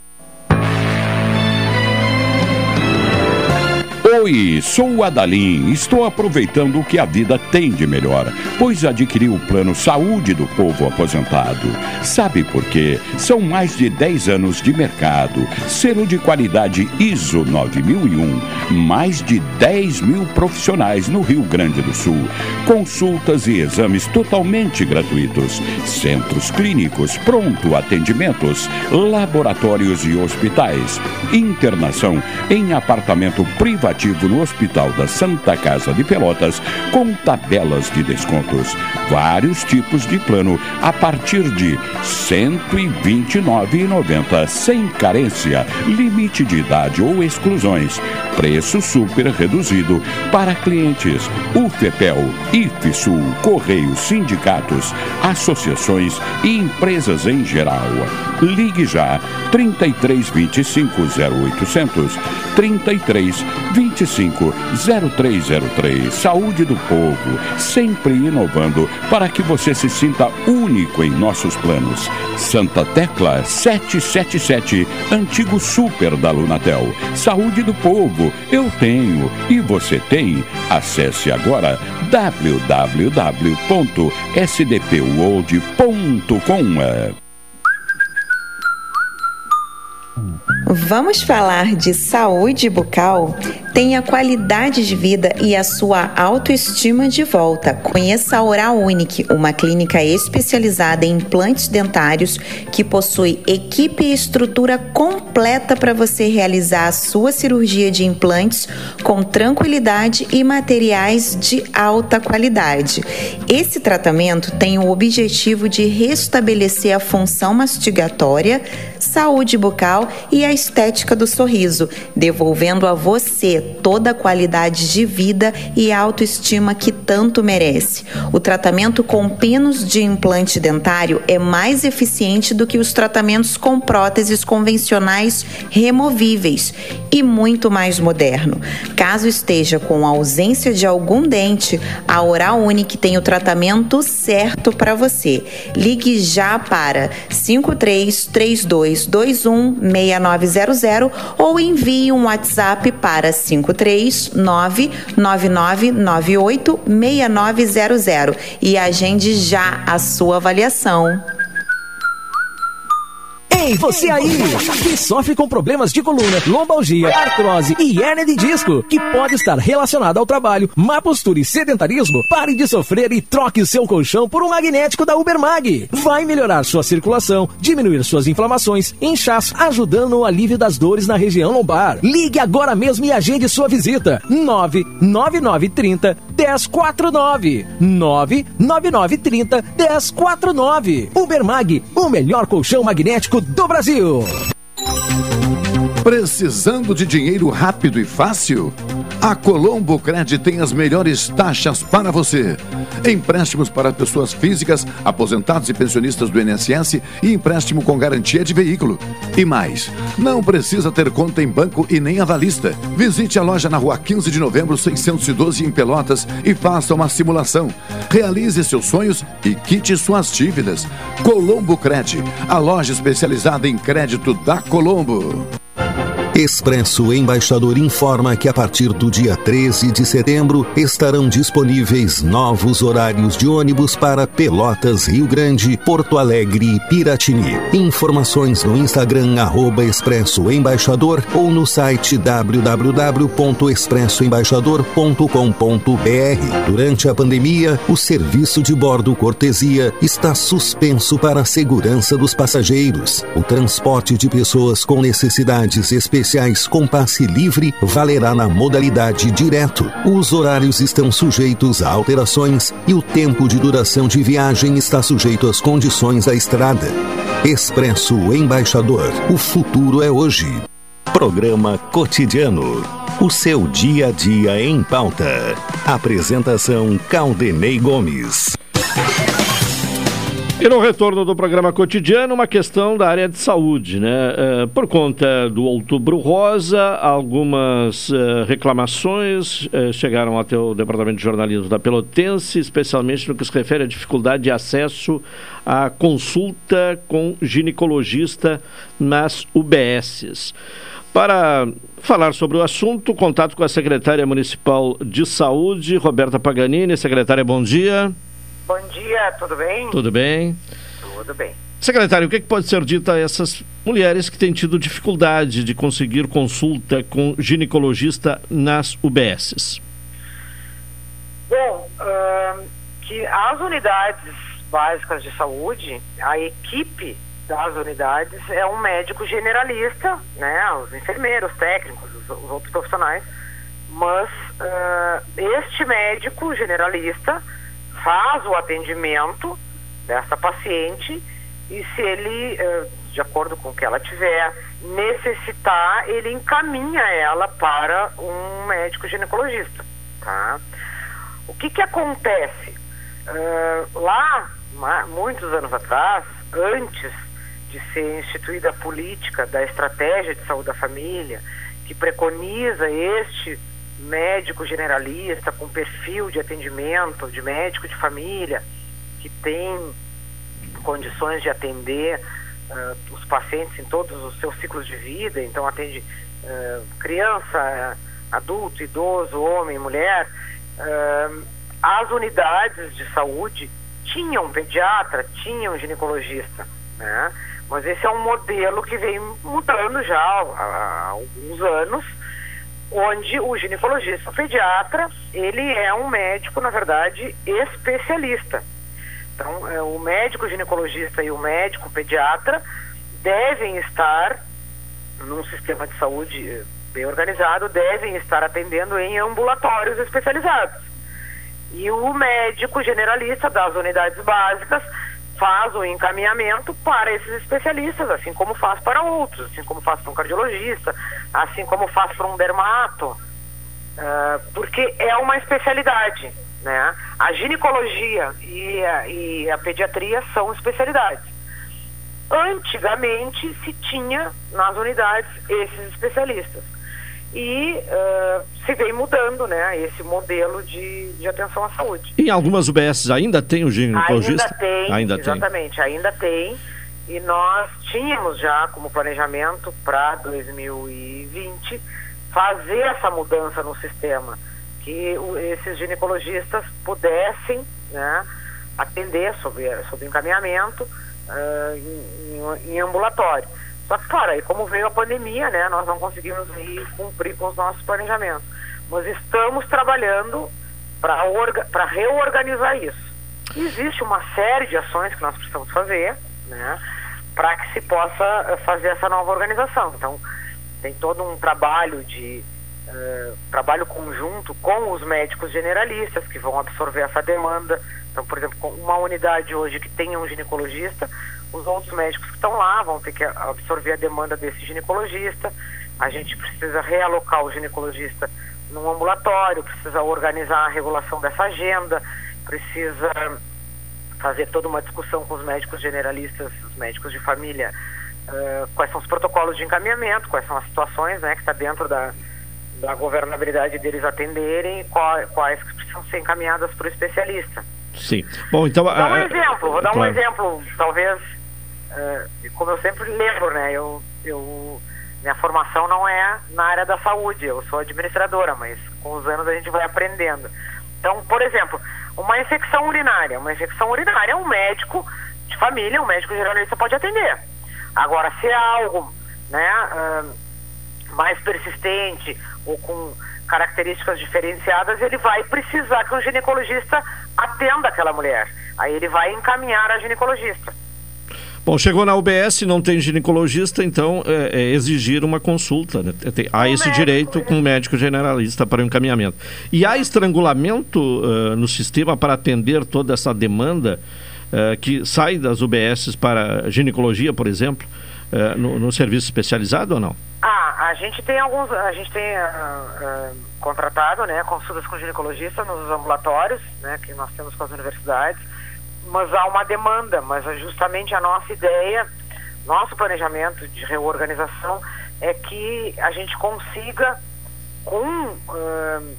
Oi, sou o Adalim, estou aproveitando o que a vida tem de melhor, pois adquiri o plano Saúde do Povo aposentado. Sabe por quê? São mais de dez anos de mercado, selo de qualidade ISO nove mil e um, mais de dez mil profissionais no Rio Grande do Sul, consultas e exames totalmente gratuitos, centros clínicos, pronto atendimentos, laboratórios e hospitais, internação em apartamento privativo no Hospital da Santa Casa de Pelotas, com tabelas de descontos. Vários tipos de plano a partir de cento e vinte e nove reais e noventa centavos, sem carência, limite de idade ou exclusões. Preço super reduzido para clientes U F PEL, IFSul, Correios, sindicatos, associações e empresas em geral. Ligue já trinta e três, vinte e cinco, zero oitocentos, trinta e três, vinte e cinco, zero três zero três. Saúde do Povo, sempre inovando para que você se sinta único em nossos planos. Santa Tecla setecentos e setenta e sete, antigo super da Lunatel. Saúde do Povo, eu tenho e você tem. Acesse agora w w w ponto s d p world ponto com. Vamos falar de saúde bucal? Tenha qualidade de vida e a sua autoestima de volta. Conheça a Oral Unic, uma clínica especializada em implantes dentários que possui equipe e estrutura completa para você realizar a sua cirurgia de implantes com tranquilidade e materiais de alta qualidade. Esse tratamento tem o objetivo de restabelecer a função mastigatória, saúde bucal e a estética do sorriso, devolvendo a você toda a qualidade de vida e autoestima que tanto merece. O tratamento com pinos de implante dentário é mais eficiente do que os tratamentos com próteses convencionais removíveis e muito mais moderno. Caso esteja com ausência de algum dente, a Oral Unic tem o tratamento certo para você. Ligue já para cinco três, três dois dois um, seis nove zero zero ou envie um WhatsApp para cinco três, nove nove nove nove oito, seis nove zero zero e agende já a sua avaliação. Ei, você aí que sofre com problemas de coluna, lombalgia, artrose e hérnia de disco, que pode estar relacionado ao trabalho, má postura e sedentarismo, pare de sofrer e troque seu colchão por um magnético da Ubermag. Vai melhorar sua circulação, diminuir suas inflamações, inchaço, ajudando no alívio das dores na região lombar. Ligue agora mesmo e agende sua visita. nove nove nove três zero um zero quatro nove. nove nove nove três zero um zero quatro nove. Ubermag, o melhor colchão magnético do Brasil. Precisando de dinheiro rápido e fácil? A Colombo Cred tem as melhores taxas para você. Empréstimos para pessoas físicas, aposentados e pensionistas do I N S S e empréstimo com garantia de veículo. E mais, não precisa ter conta em banco e nem avalista. Visite a loja na rua quinze de novembro, seiscentos e doze, em Pelotas e faça uma simulação. Realize seus sonhos e quite suas dívidas. Colombo Cred, a loja especializada em crédito da Colombo. Expresso Embaixador informa que a partir do dia treze de setembro estarão disponíveis novos horários de ônibus para Pelotas, Rio Grande, Porto Alegre e Piratini. Informações no Instagram arroba Expresso Embaixador ou no site w w w ponto expresso embaixador ponto com ponto b r. Durante a pandemia, o serviço de bordo cortesia está suspenso para a segurança dos passageiros. O transporte de pessoas com necessidades específicas especiais com passe livre valerá na modalidade direto. Os horários estão sujeitos a alterações e o tempo de duração de viagem está sujeito às condições da estrada. Expresso Embaixador. O futuro é hoje. Programa Cotidiano. O seu dia a dia em pauta. Apresentação Caldenei Gomes. E no retorno do programa cotidiano, uma questão da área de saúde, né? Por conta do Outubro Rosa, algumas reclamações chegaram até o Departamento de Jornalismo da Pelotense, especialmente no que se refere à dificuldade de acesso à consulta com ginecologista nas U B Ss. Para falar sobre o assunto, contato com a secretária municipal de saúde, Roberta Paganini. Secretária, bom dia. Bom dia, tudo bem? Tudo bem. Tudo bem. Secretário, o que, é que pode ser dito a essas mulheres que têm tido dificuldade de conseguir consulta com ginecologista nas U B Ss? Bom, uh, que as unidades básicas de saúde, a equipe das unidades é um médico generalista, né? Os enfermeiros, os técnicos, os, os outros profissionais, mas uh, este médico generalista faz o atendimento dessa paciente e se ele, de acordo com o que ela tiver, necessitar, ele encaminha ela para um médico ginecologista, tá? O que que acontece? Uh, lá, muitos anos atrás, antes de ser instituída a política da estratégia de saúde da família, que preconiza este médico generalista com perfil de atendimento, de médico de família, que tem condições de atender uh, os pacientes em todos os seus ciclos de vida, então atende uh, criança, adulto, idoso, homem, mulher. Uh, as unidades de saúde tinham pediatra, tinham ginecologista, né? Mas esse é um modelo que vem mudando já há alguns anos, onde o ginecologista, o pediatra, ele é um médico, na verdade, especialista. Então, é, o médico ginecologista e o médico pediatra devem estar num sistema de saúde bem organizado, devem estar atendendo em ambulatórios especializados. E o médico generalista das unidades básicas faz o encaminhamento para esses especialistas, assim como faz para outros, assim como faz para um cardiologista, assim como faz para um dermato, uh, porque é uma especialidade, né? A ginecologia e a, e a pediatria são especialidades. Antigamente se tinha nas unidades esses especialistas e uh, se vem mudando, né, esse modelo de, de atenção à saúde. E algumas U B Ss ainda tem o ginecologista? Ainda tem, ainda exatamente, tem. ainda tem. E nós tínhamos já como planejamento para dois mil e vinte fazer essa mudança no sistema, que o, esses ginecologistas pudessem, né, atender sob, sob encaminhamento uh, em, em, em ambulatório. Só que, claro, aí como veio a pandemia, né, nós não conseguimos ir cumprir com os nossos planejamentos. Mas estamos trabalhando para orga- para reorganizar isso. Existe uma série de ações que nós precisamos fazer, né, para que se possa fazer essa nova organização. Então, tem todo um trabalho de uh, trabalho conjunto com os médicos generalistas que vão absorver essa demanda. Então, por exemplo, com uma unidade hoje que tem um ginecologista, os outros médicos que estão lá vão ter que absorver a demanda desse ginecologista. A gente precisa realocar o ginecologista num ambulatório, precisa organizar a regulação dessa agenda, precisa fazer toda uma discussão com os médicos generalistas, os médicos de família, uh, quais são os protocolos de encaminhamento, quais são as situações, né, que está dentro da, da governabilidade deles atenderem, qual, quais que precisam ser encaminhadas para o especialista. Sim. Bom, então... Vou dar um a, exemplo, vou dar claro. um exemplo, talvez, uh, como eu sempre lembro, né, eu, eu, minha formação não é na área da saúde, eu sou administradora, mas com os anos a gente vai aprendendo. Então, por exemplo, uma infecção urinária. Uma infecção urinária, um médico de família, um médico generalista pode atender. Agora, se é algo, né, uh, mais persistente ou com características diferenciadas, ele vai precisar que um ginecologista atenda aquela mulher. Aí ele vai encaminhar a ginecologista. Bom, chegou na U B S, não tem ginecologista, então é, é exigir uma consulta, né? Tem, há um esse médico, direito com um médico generalista para o encaminhamento. E há estrangulamento uh, no sistema para atender toda essa demanda uh, que sai das U B S para ginecologia, por exemplo, uh, no, no serviço especializado ou não? Ah, a gente tem alguns, a gente tem uh, uh, contratado, né, consultas com ginecologista nos ambulatórios, né, que nós temos com as universidades, mas há uma demanda, mas justamente a nossa ideia, nosso planejamento de reorganização é que a gente consiga, com uh,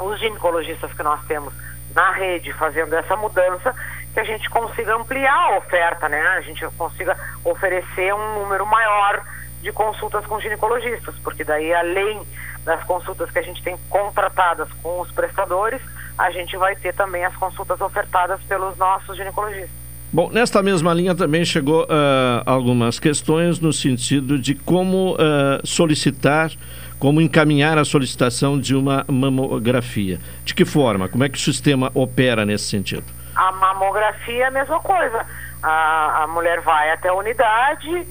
os ginecologistas que nós temos na rede fazendo essa mudança, que a gente consiga ampliar a oferta, né? A gente consiga oferecer um número maior de consultas com ginecologistas, porque daí, além das consultas que a gente tem contratadas com os prestadores, a gente vai ter também as consultas ofertadas pelos nossos ginecologistas. Bom, nesta mesma linha também chegou uh, algumas questões no sentido de como uh, solicitar, como encaminhar a solicitação de uma mamografia. De que forma? Como é que o sistema opera nesse sentido? A mamografia é a mesma coisa. A, a mulher vai até a unidade,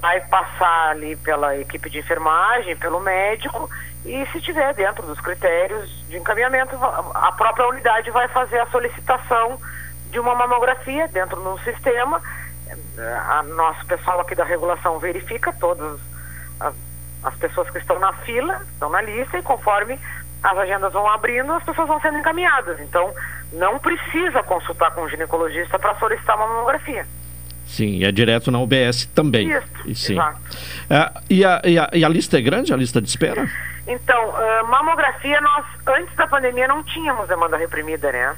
vai passar ali pela equipe de enfermagem, pelo médico, e se tiver dentro dos critérios de encaminhamento, a própria unidade vai fazer a solicitação de uma mamografia dentro de um sistema. A nosso pessoal aqui da regulação verifica todas as pessoas que estão na fila, estão na lista, e conforme as agendas vão abrindo, as pessoas vão sendo encaminhadas. Então, não precisa consultar com o ginecologista para solicitar uma mamografia. Sim, é direto na U B S também. Isso, sim. Exato. Uh, e, a, e, a, e a lista é grande, a lista de espera? Então, uh, mamografia, nós, antes da pandemia, não tínhamos demanda reprimida, né?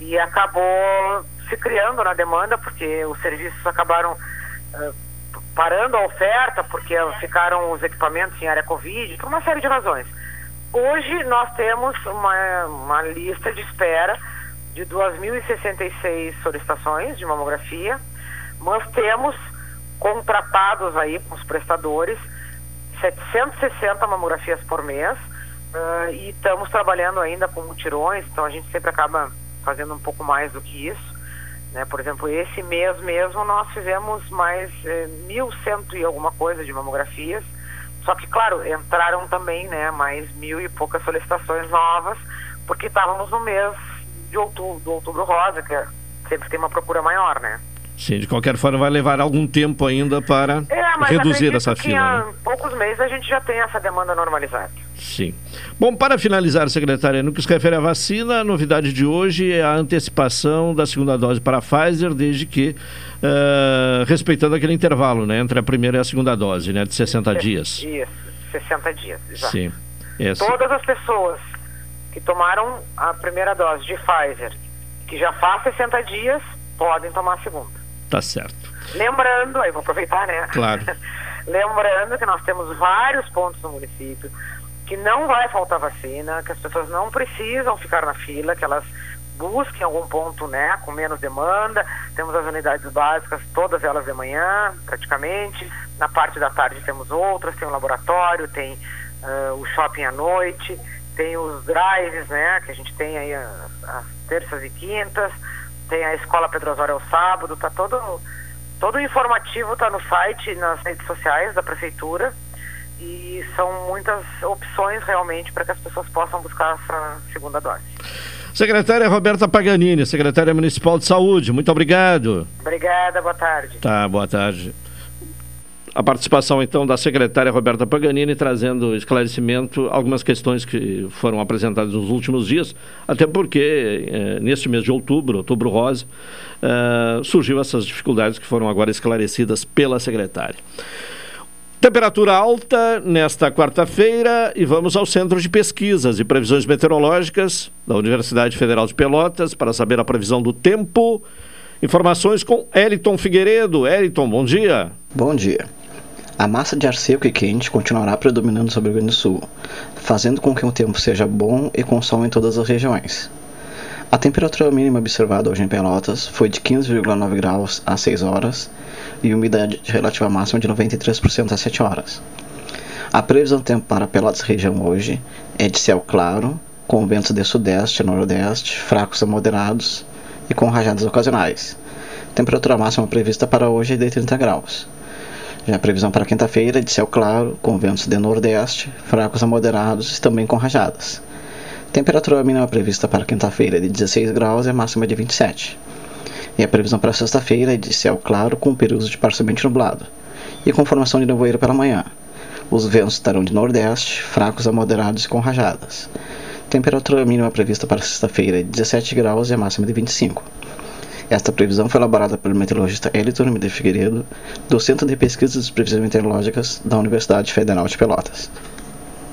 E acabou se criando na demanda, porque os serviços acabaram uh, parando a oferta, porque ficaram os equipamentos em área Covid, por uma série de razões. Hoje, nós temos uma, uma lista de espera de duas mil e sessenta e seis solicitações de mamografia. Nós temos contratados aí com os prestadores setecentas e sessenta mamografias por mês, uh, e estamos trabalhando ainda com mutirões, então a gente sempre acaba fazendo um pouco mais do que isso, né? Por exemplo, esse mês mesmo nós fizemos mais eh, mil e cem e alguma coisa de mamografias, só que, claro, entraram também, né, mais mil e poucas solicitações novas, porque estávamos no mês de outubro, do outubro rosa, que é, sempre tem uma procura maior, né? Sim, de qualquer forma vai levar algum tempo ainda para é, mas reduzir essa fila. Que há, né, poucos meses a gente já tem essa demanda normalizada. Sim. Bom, para finalizar, secretária, no que se refere à vacina, a novidade de hoje é a antecipação da segunda dose para a Pfizer, desde que uh, respeitando aquele intervalo, né, entre a primeira e a segunda dose, né, de sessenta Isso, dias. Isso, sessenta dias, exato. Sim. É, todas sim. as pessoas que tomaram a primeira dose de Pfizer, que já faz sessenta dias, podem tomar a segunda. Tá certo. Lembrando, aí vou aproveitar, né? Claro. Lembrando que nós temos vários pontos no município que não vai faltar vacina, que as pessoas não precisam ficar na fila, que elas busque em algum ponto, né, com menos demanda. Temos as unidades básicas, todas elas de manhã, praticamente. Na parte da tarde temos outras, tem o laboratório, tem uh, o shopping à noite, tem os drives, né, que a gente tem aí as, as terças e quintas, tem a Escola Pedro Osório ao sábado, tá todo... Todo o informativo está no site, nas redes sociais da Prefeitura, e são muitas opções realmente para que as pessoas possam buscar essa segunda dose. Secretária Roberta Paganini, secretária municipal de saúde, muito obrigado. Obrigada, boa tarde. Tá, boa tarde. A participação então da secretária Roberta Paganini, trazendo esclarecimento algumas questões que foram apresentadas nos últimos dias, até porque eh, neste mês de outubro, outubro rosa, eh, surgiu essas dificuldades que foram agora esclarecidas pela secretária. Temperatura alta nesta quarta-feira e vamos ao Centro de Pesquisas e Previsões Meteorológicas da Universidade Federal de Pelotas para saber a previsão do tempo. Informações com Eliton Figueiredo. Eliton, bom dia. Bom dia. A massa de ar seco e quente continuará predominando sobre o Rio Grande do Sul, fazendo com que o tempo seja bom e com sol em todas as regiões. A temperatura mínima observada hoje em Pelotas foi de quinze vírgula nove graus às seis horas e umidade relativa máxima de noventa e três por cento às sete horas. A previsão do tempo para Pelotas região hoje é de céu claro, com ventos de sudeste a noroeste, fracos a moderados e com rajadas ocasionais. Temperatura máxima prevista para hoje é de trinta graus. Já a previsão para quinta-feira é de céu claro, com ventos de nordeste, fracos a moderados e também com rajadas. Temperatura mínima prevista para quinta-feira é de dezesseis graus e a máxima de vinte e sete. E a previsão para sexta-feira é de céu claro, com períodos de parcialmente nublado e com formação de nevoeiro pela manhã. Os ventos estarão de nordeste, fracos a moderados e com rajadas. Temperatura mínima prevista para sexta-feira é de dezessete graus e a máxima de vinte e cinco. Esta previsão foi elaborada pelo meteorologista Eliton de Figueiredo, do Centro de Pesquisas e Previsões Meteorológicas da Universidade Federal de Pelotas.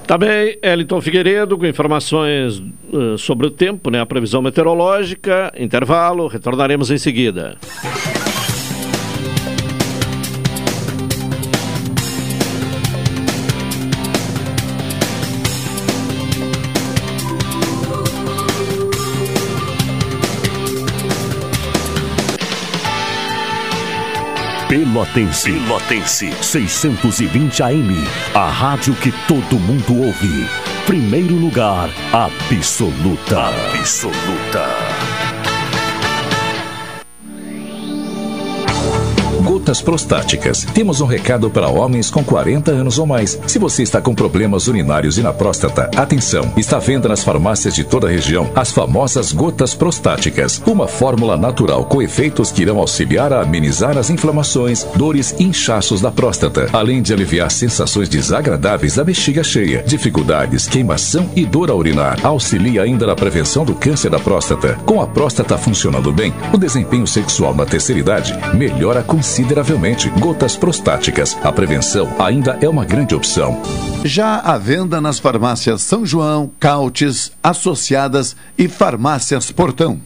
Tá bem, Eliton Figueiredo, com informações uh, sobre o tempo, né? A previsão meteorológica, intervalo, retornaremos em seguida. Pelotense. Pelotense, seiscentos e vinte A M, a rádio que todo mundo ouve. Primeiro lugar, absoluta. Absoluta. Gotas prostáticas. Temos um recado para homens com quarenta anos ou mais. Se você está com problemas urinários e na próstata, atenção! Está à venda nas farmácias de toda a região as famosas gotas prostáticas. Uma fórmula natural com efeitos que irão auxiliar a amenizar as inflamações, dores e inchaços da próstata, além de aliviar sensações desagradáveis da bexiga cheia, dificuldades, queimação e dor ao urinar. Auxilia ainda na prevenção do câncer da próstata. Com a próstata funcionando bem, o desempenho sexual na terceira idade melhora consideravelmente. Consideravelmente, gotas prostáticas. A prevenção ainda é uma grande opção. Já à venda nas farmácias São João, Cautes, Associadas e Farmácias Portão.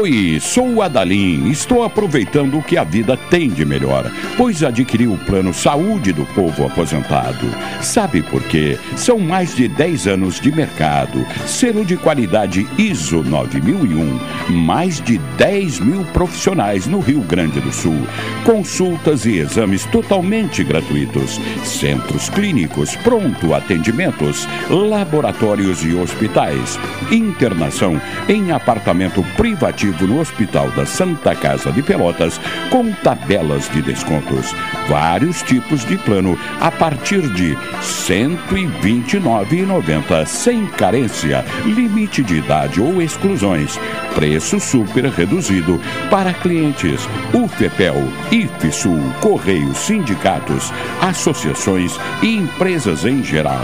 Oi, sou o Adalim, estou aproveitando o que a vida tem de melhor, pois adquiri o plano Saúde do Povo aposentado. Sabe por quê? São mais de dez anos de mercado, selo de qualidade I S O nove mil e um, mais de dez mil profissionais no Rio Grande do Sul, consultas e exames totalmente gratuitos, centros clínicos, pronto atendimentos, laboratórios e hospitais, internação em apartamento privativo no Hospital da Santa Casa de Pelotas, com tabelas de descontos. Vários tipos de plano a partir de cento e vinte e nove reais e noventa centavos, sem carência, limite de idade ou exclusões. Preço super reduzido para clientes U F PEL, I F SUL, Correios, sindicatos, associações e empresas em geral.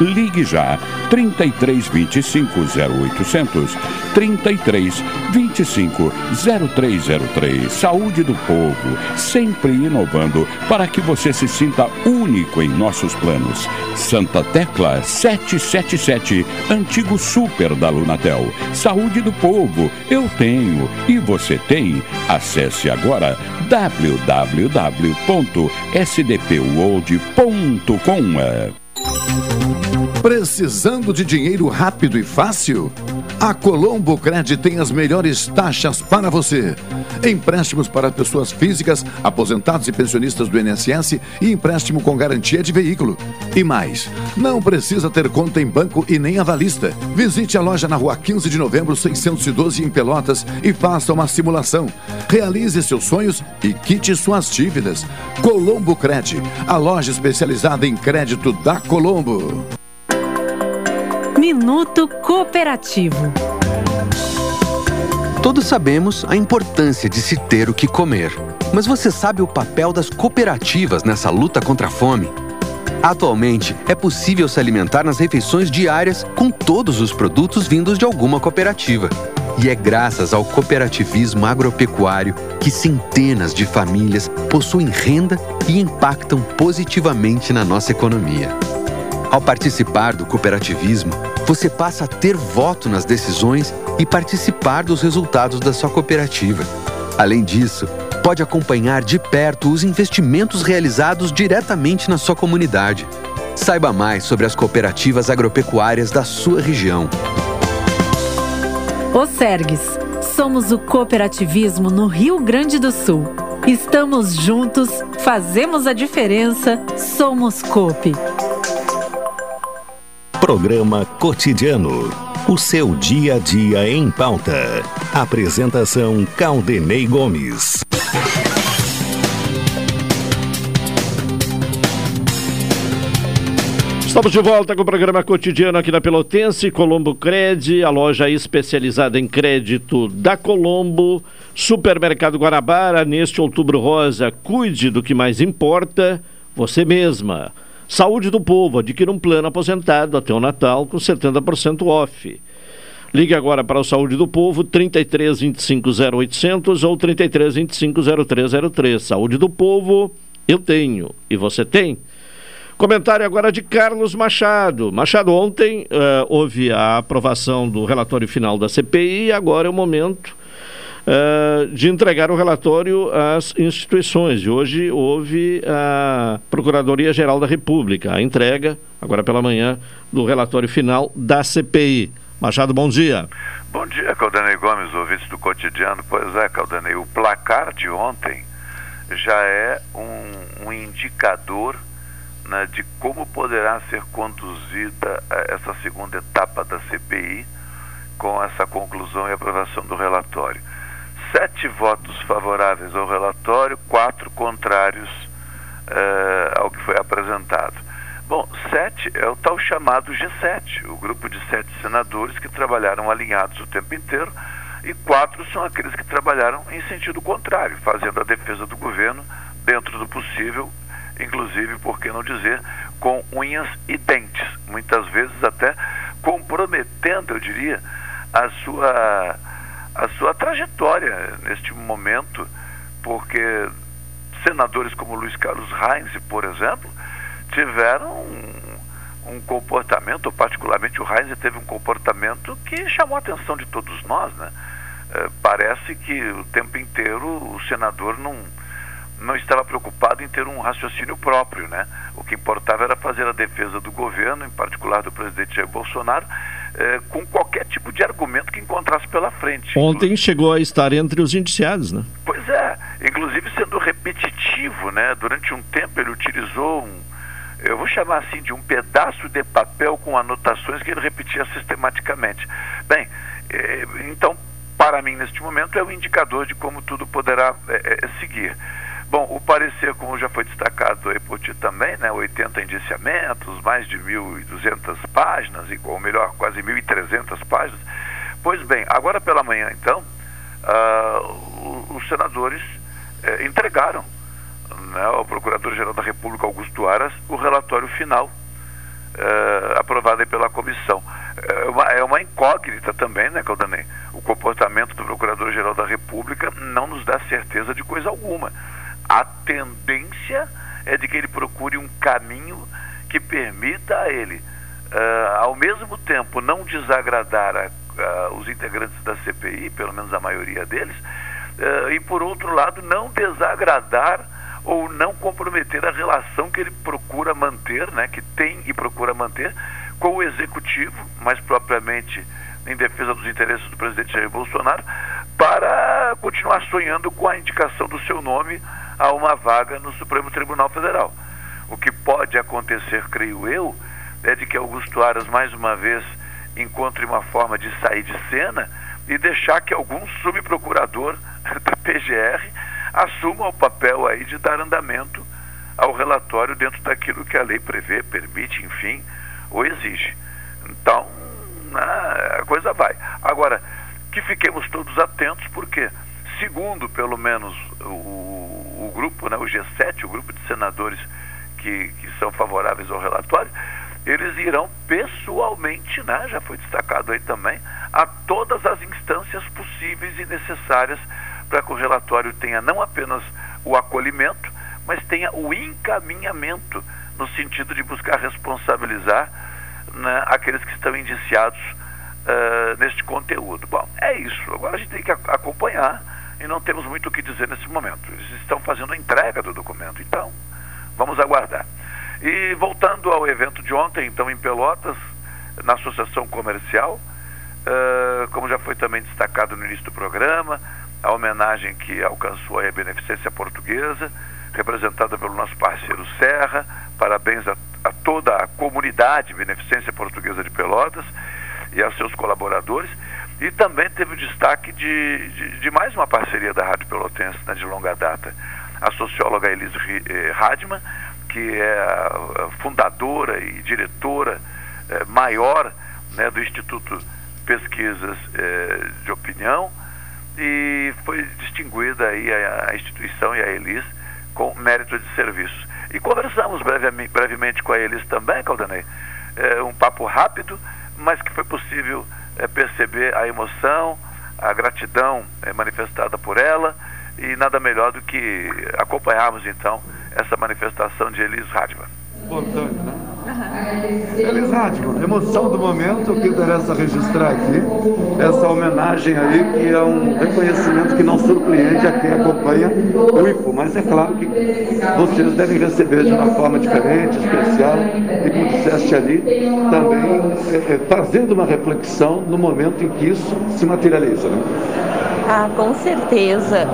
Ligue já trinta e três, vinte e cinco, zero oitocentos, trinta e três, vinte e cinco, zero três zero três. Saúde do Povo, sempre inovando para que você se sinta único em nossos planos. Santa Tecla setecentos e setenta e sete, antigo super da Lunatel. Saúde do Povo, eu tenho e você tem. Acesse agora w w w ponto s d p world ponto com. Precisando de dinheiro rápido e fácil? A Colombo Cred tem as melhores taxas para você. Empréstimos para pessoas físicas, aposentados e pensionistas do I N S S e empréstimo com garantia de veículo. E mais, não precisa ter conta em banco e nem avalista. Visite a loja na rua quinze de novembro, seiscentos e doze, em Pelotas, e faça uma simulação. Realize seus sonhos e quite suas dívidas. Colombo Cred, a loja especializada em crédito da Colombo. Minuto Cooperativo. Todos sabemos a importância de se ter o que comer. Mas você sabe o papel das cooperativas nessa luta contra a fome? Atualmente, é possível se alimentar nas refeições diárias com todos os produtos vindos de alguma cooperativa. E é graças ao cooperativismo agropecuário que centenas de famílias possuem renda e impactam positivamente na nossa economia. Ao participar do cooperativismo, você passa a ter voto nas decisões e participar dos resultados da sua cooperativa. Além disso, pode acompanhar de perto os investimentos realizados diretamente na sua comunidade. Saiba mais sobre as cooperativas agropecuárias da sua região. Osergues, somos o cooperativismo no Rio Grande do Sul. Estamos juntos, fazemos a diferença, somos Coop. Programa Cotidiano. O seu dia a dia em pauta. Apresentação Caldenei Gomes. Estamos de volta com o programa Cotidiano aqui na Pelotense, Colombo Cred, a loja especializada em crédito da Colombo, Supermercado Guarabara, neste Outubro Rosa, cuide do que mais importa, você mesma. Saúde do Povo, adquira um plano aposentado até o Natal com setenta por cento off. Ligue agora para o Saúde do Povo, trinta e três, vinte e cinco, zero oitocentos ou trinta e três, vinte e cinco, zero três zero três. Saúde do Povo, eu tenho e você tem. Comentário agora de Carlos Machado. Machado, ontem uh, houve a aprovação do relatório final da C P I e agora é o momento Uh, de entregar o relatório às instituições. E hoje houve a Procuradoria-Geral da República, a entrega, agora pela manhã, do relatório final da C P I. Machado, bom dia. Bom dia, Caldenei Gomes, ouvinte do Cotidiano. Pois é, Caldenei, o placar de ontem já é um, um indicador, né, de como poderá ser conduzida essa segunda etapa da C P I com essa conclusão e aprovação do relatório. Sete votos favoráveis ao relatório, quatro contrários uh, ao que foi apresentado. Bom, sete é o tal chamado G sete, o grupo de sete senadores que trabalharam alinhados o tempo inteiro, e quatro são aqueles que trabalharam em sentido contrário, fazendo a defesa do governo dentro do possível, inclusive, por que não dizer, com unhas e dentes, muitas vezes até comprometendo, eu diria, a sua... a sua trajetória neste momento, porque senadores como Luiz Carlos Rodrigues, por exemplo, tiveram um, um comportamento, particularmente o Rodrigues teve um comportamento que chamou a atenção de todos nós, né? É, parece que o tempo inteiro o senador não, não estava preocupado em ter um raciocínio próprio, né? O que importava era fazer a defesa do governo, em particular do presidente Jair Bolsonaro, É, com qualquer tipo de argumento que encontrasse pela frente. Ontem chegou a estar entre os indiciados, né? Pois é, inclusive sendo repetitivo, né? Durante um tempo ele utilizou um, eu vou chamar assim, de um pedaço de papel com anotações que ele repetia sistematicamente. Bem, é, então, para mim, neste momento, é um indicador de como tudo poderá é, é, seguir. Bom, o parecer, como já foi destacado aí por ti também, né, oitenta indiciamentos, mais de mil e duzentas páginas, ou melhor, quase mil e trezentas páginas. Pois bem, agora pela manhã, então, uh, os senadores eh, entregaram, né, ao Procurador-Geral da República, Augusto Aras, o relatório final, uh, aprovado aí pela comissão. É uma, é uma incógnita também, né, Caldanei? O comportamento do Procurador-Geral da República não nos dá certeza de coisa alguma. A tendência é de que ele procure um caminho que permita a ele, uh, ao mesmo tempo, não desagradar a, a, os integrantes da C P I, pelo menos a maioria deles, uh, e, por outro lado, não desagradar ou não comprometer a relação que ele procura manter, né, que tem e procura manter com o Executivo, mais propriamente em defesa dos interesses do presidente Jair Bolsonaro, para continuar sonhando com a indicação do seu nome a uma vaga no Supremo Tribunal Federal. O que pode acontecer, creio eu, é de que Augusto Aras, mais uma vez, encontre uma forma de sair de cena e deixar que algum subprocurador da P G R assuma o papel aí de dar andamento ao relatório dentro daquilo que a lei prevê, permite, enfim, ou exige. Então, a coisa vai. Agora, que fiquemos todos atentos, porque, segundo, pelo menos, o, o grupo, né, o G sete, o grupo de senadores que, que são favoráveis ao relatório, eles irão pessoalmente, né, já foi destacado aí também, a todas as instâncias possíveis e necessárias para que o relatório tenha não apenas o acolhimento, mas tenha o encaminhamento no sentido de buscar responsabilizar, né, aqueles que estão indiciados uh, neste conteúdo. Bom, é isso. Agora a gente tem que acompanhar e não temos muito o que dizer nesse momento. Eles estão fazendo a entrega do documento, então vamos aguardar. E voltando ao evento de ontem, então, em Pelotas, na Associação Comercial, uh, como já foi também destacado no início do programa, a homenagem que alcançou a Beneficência Portuguesa, representada pelo nosso parceiro Serra. Parabéns a, a toda a comunidade Beneficência Portuguesa de Pelotas e a seus colaboradores. E também teve o destaque de, de, de mais uma parceria da Rádio Pelotense, né, de longa data. A socióloga Elis Radman, que é a fundadora e diretora eh, maior, né, do Instituto Pesquisas eh, de Opinião, e foi distinguida aí a, a instituição e a Elis com mérito de serviço. E conversamos breve, brevemente com a Elis também, Caldenei, é, um papo rápido, mas que foi possível é, perceber a emoção, a gratidão é, manifestada por ela, e nada melhor do que acompanharmos então essa manifestação de Elis Radman. Importante, né? Elis Radman, emoção do momento, o que interessa registrar aqui, essa homenagem aí, que é um reconhecimento que não surpreende a quem acompanha o I F U, mas é claro que vocês devem receber de uma forma diferente, especial, e como disseste ali, também é, é, fazendo uma reflexão no momento em que isso se materializa, né? Ah, com certeza.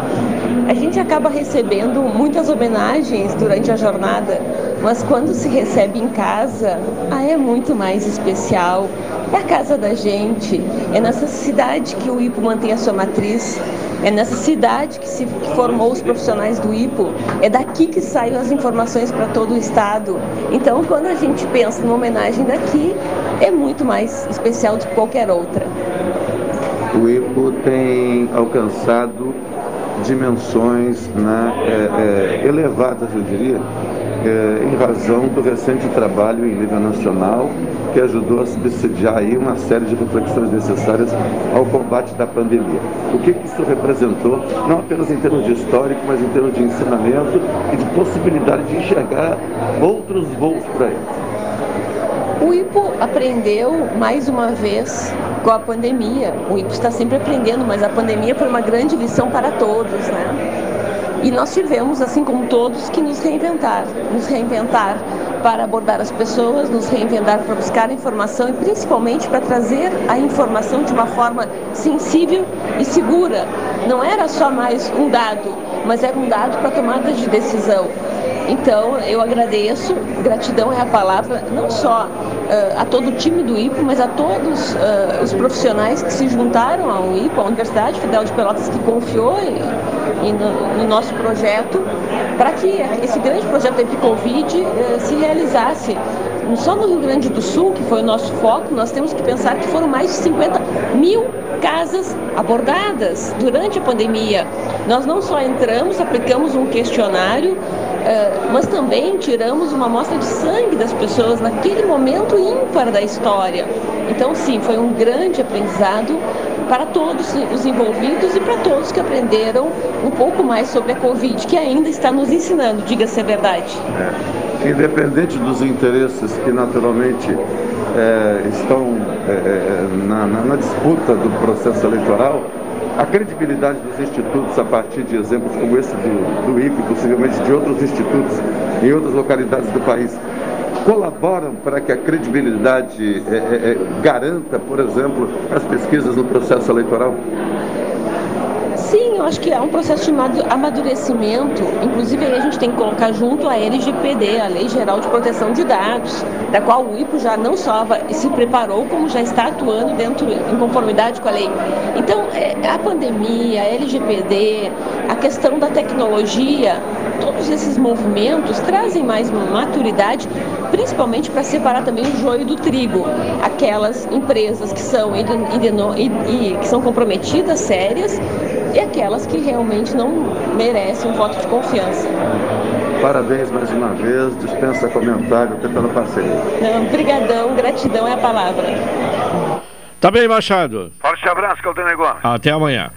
A gente acaba recebendo muitas homenagens durante a jornada, mas quando se recebe em casa, ah, é muito mais especial. É a casa da gente, é nessa cidade que o I P U mantém a sua matriz, é nessa cidade que se formou os profissionais do I P U, é daqui que saem as informações para todo o estado. Então, quando a gente pensa numa homenagem daqui, é muito mais especial do que qualquer outra. O I P U tem alcançado dimensões, né, é, é, elevadas, eu diria, é, em razão do recente trabalho em nível nacional, que ajudou a subsidiar aí uma série de reflexões necessárias ao combate da pandemia. O que que isso representou, não apenas em termos de histórico, mas em termos de ensinamento e de possibilidade de enxergar outros voos para aí. O I P U aprendeu, mais uma vez, com a pandemia. O I P U está sempre aprendendo, mas a pandemia foi uma grande lição para todos, né? E nós tivemos, assim como todos, que nos reinventar. Nos reinventar para abordar as pessoas, nos reinventar para buscar informação e, principalmente, para trazer a informação de uma forma sensível e segura. Não era só mais um dado, mas era um dado para tomada de decisão. Então, eu agradeço, gratidão é a palavra, não só uh, a todo o time do I P U, mas a todos uh, os profissionais que se juntaram ao I P U, à Universidade Federal de Pelotas, que confiou em, em, no, no nosso projeto, para que esse grande projeto de Covid uh, se realizasse. Não só no Rio Grande do Sul, que foi o nosso foco, nós temos que pensar que foram mais de cinquenta mil casas abordadas durante a pandemia. Nós não só entramos, aplicamos um questionário, Uh, mas também tiramos uma amostra de sangue das pessoas naquele momento ímpar da história. Então, sim, foi um grande aprendizado para todos os envolvidos e para todos que aprenderam um pouco mais sobre a Covid, que ainda está nos ensinando, diga-se a verdade. É. Independente dos interesses que, naturalmente, é, estão é, na, na, na disputa do processo eleitoral, a credibilidade dos institutos a partir de exemplos como esse do, do I P U, possivelmente de outros institutos em outras localidades do país, colaboram para que a credibilidade é, é, garanta, por exemplo, as pesquisas no processo eleitoral? Sim, eu acho que é um processo de amadurecimento, inclusive aí a gente tem que colocar junto a L G P D, a Lei Geral de Proteção de Dados, da qual o I P O já não só se preparou, como já está atuando dentro, em conformidade com a lei. Então, a pandemia, a L G P D, a questão da tecnologia, todos esses movimentos trazem mais maturidade, principalmente para separar também o joio do trigo, aquelas empresas que são, e, e, e, que são comprometidas, sérias, e aquelas que realmente não merecem um voto de confiança. Parabéns mais uma vez, dispensa comentário, até pela parceria. Não, brigadão, gratidão é a palavra. Tá bem, Machado. Forte abraço, Caldenei Gomes. Até amanhã.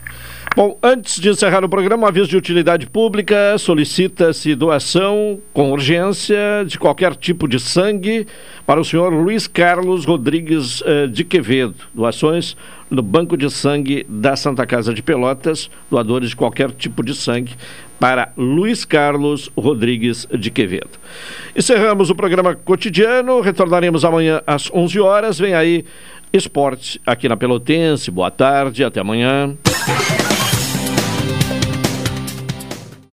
Bom, antes de encerrar o programa, aviso de utilidade pública, solicita-se doação com urgência de qualquer tipo de sangue para o senhor Luiz Carlos Rodrigues eh, de Quevedo. Doações no Banco de Sangue da Santa Casa de Pelotas, doadores de qualquer tipo de sangue para Luiz Carlos Rodrigues de Quevedo. Encerramos o programa cotidiano, retornaremos amanhã às onze horas, vem aí Esporte aqui na Pelotense. Boa tarde, até amanhã.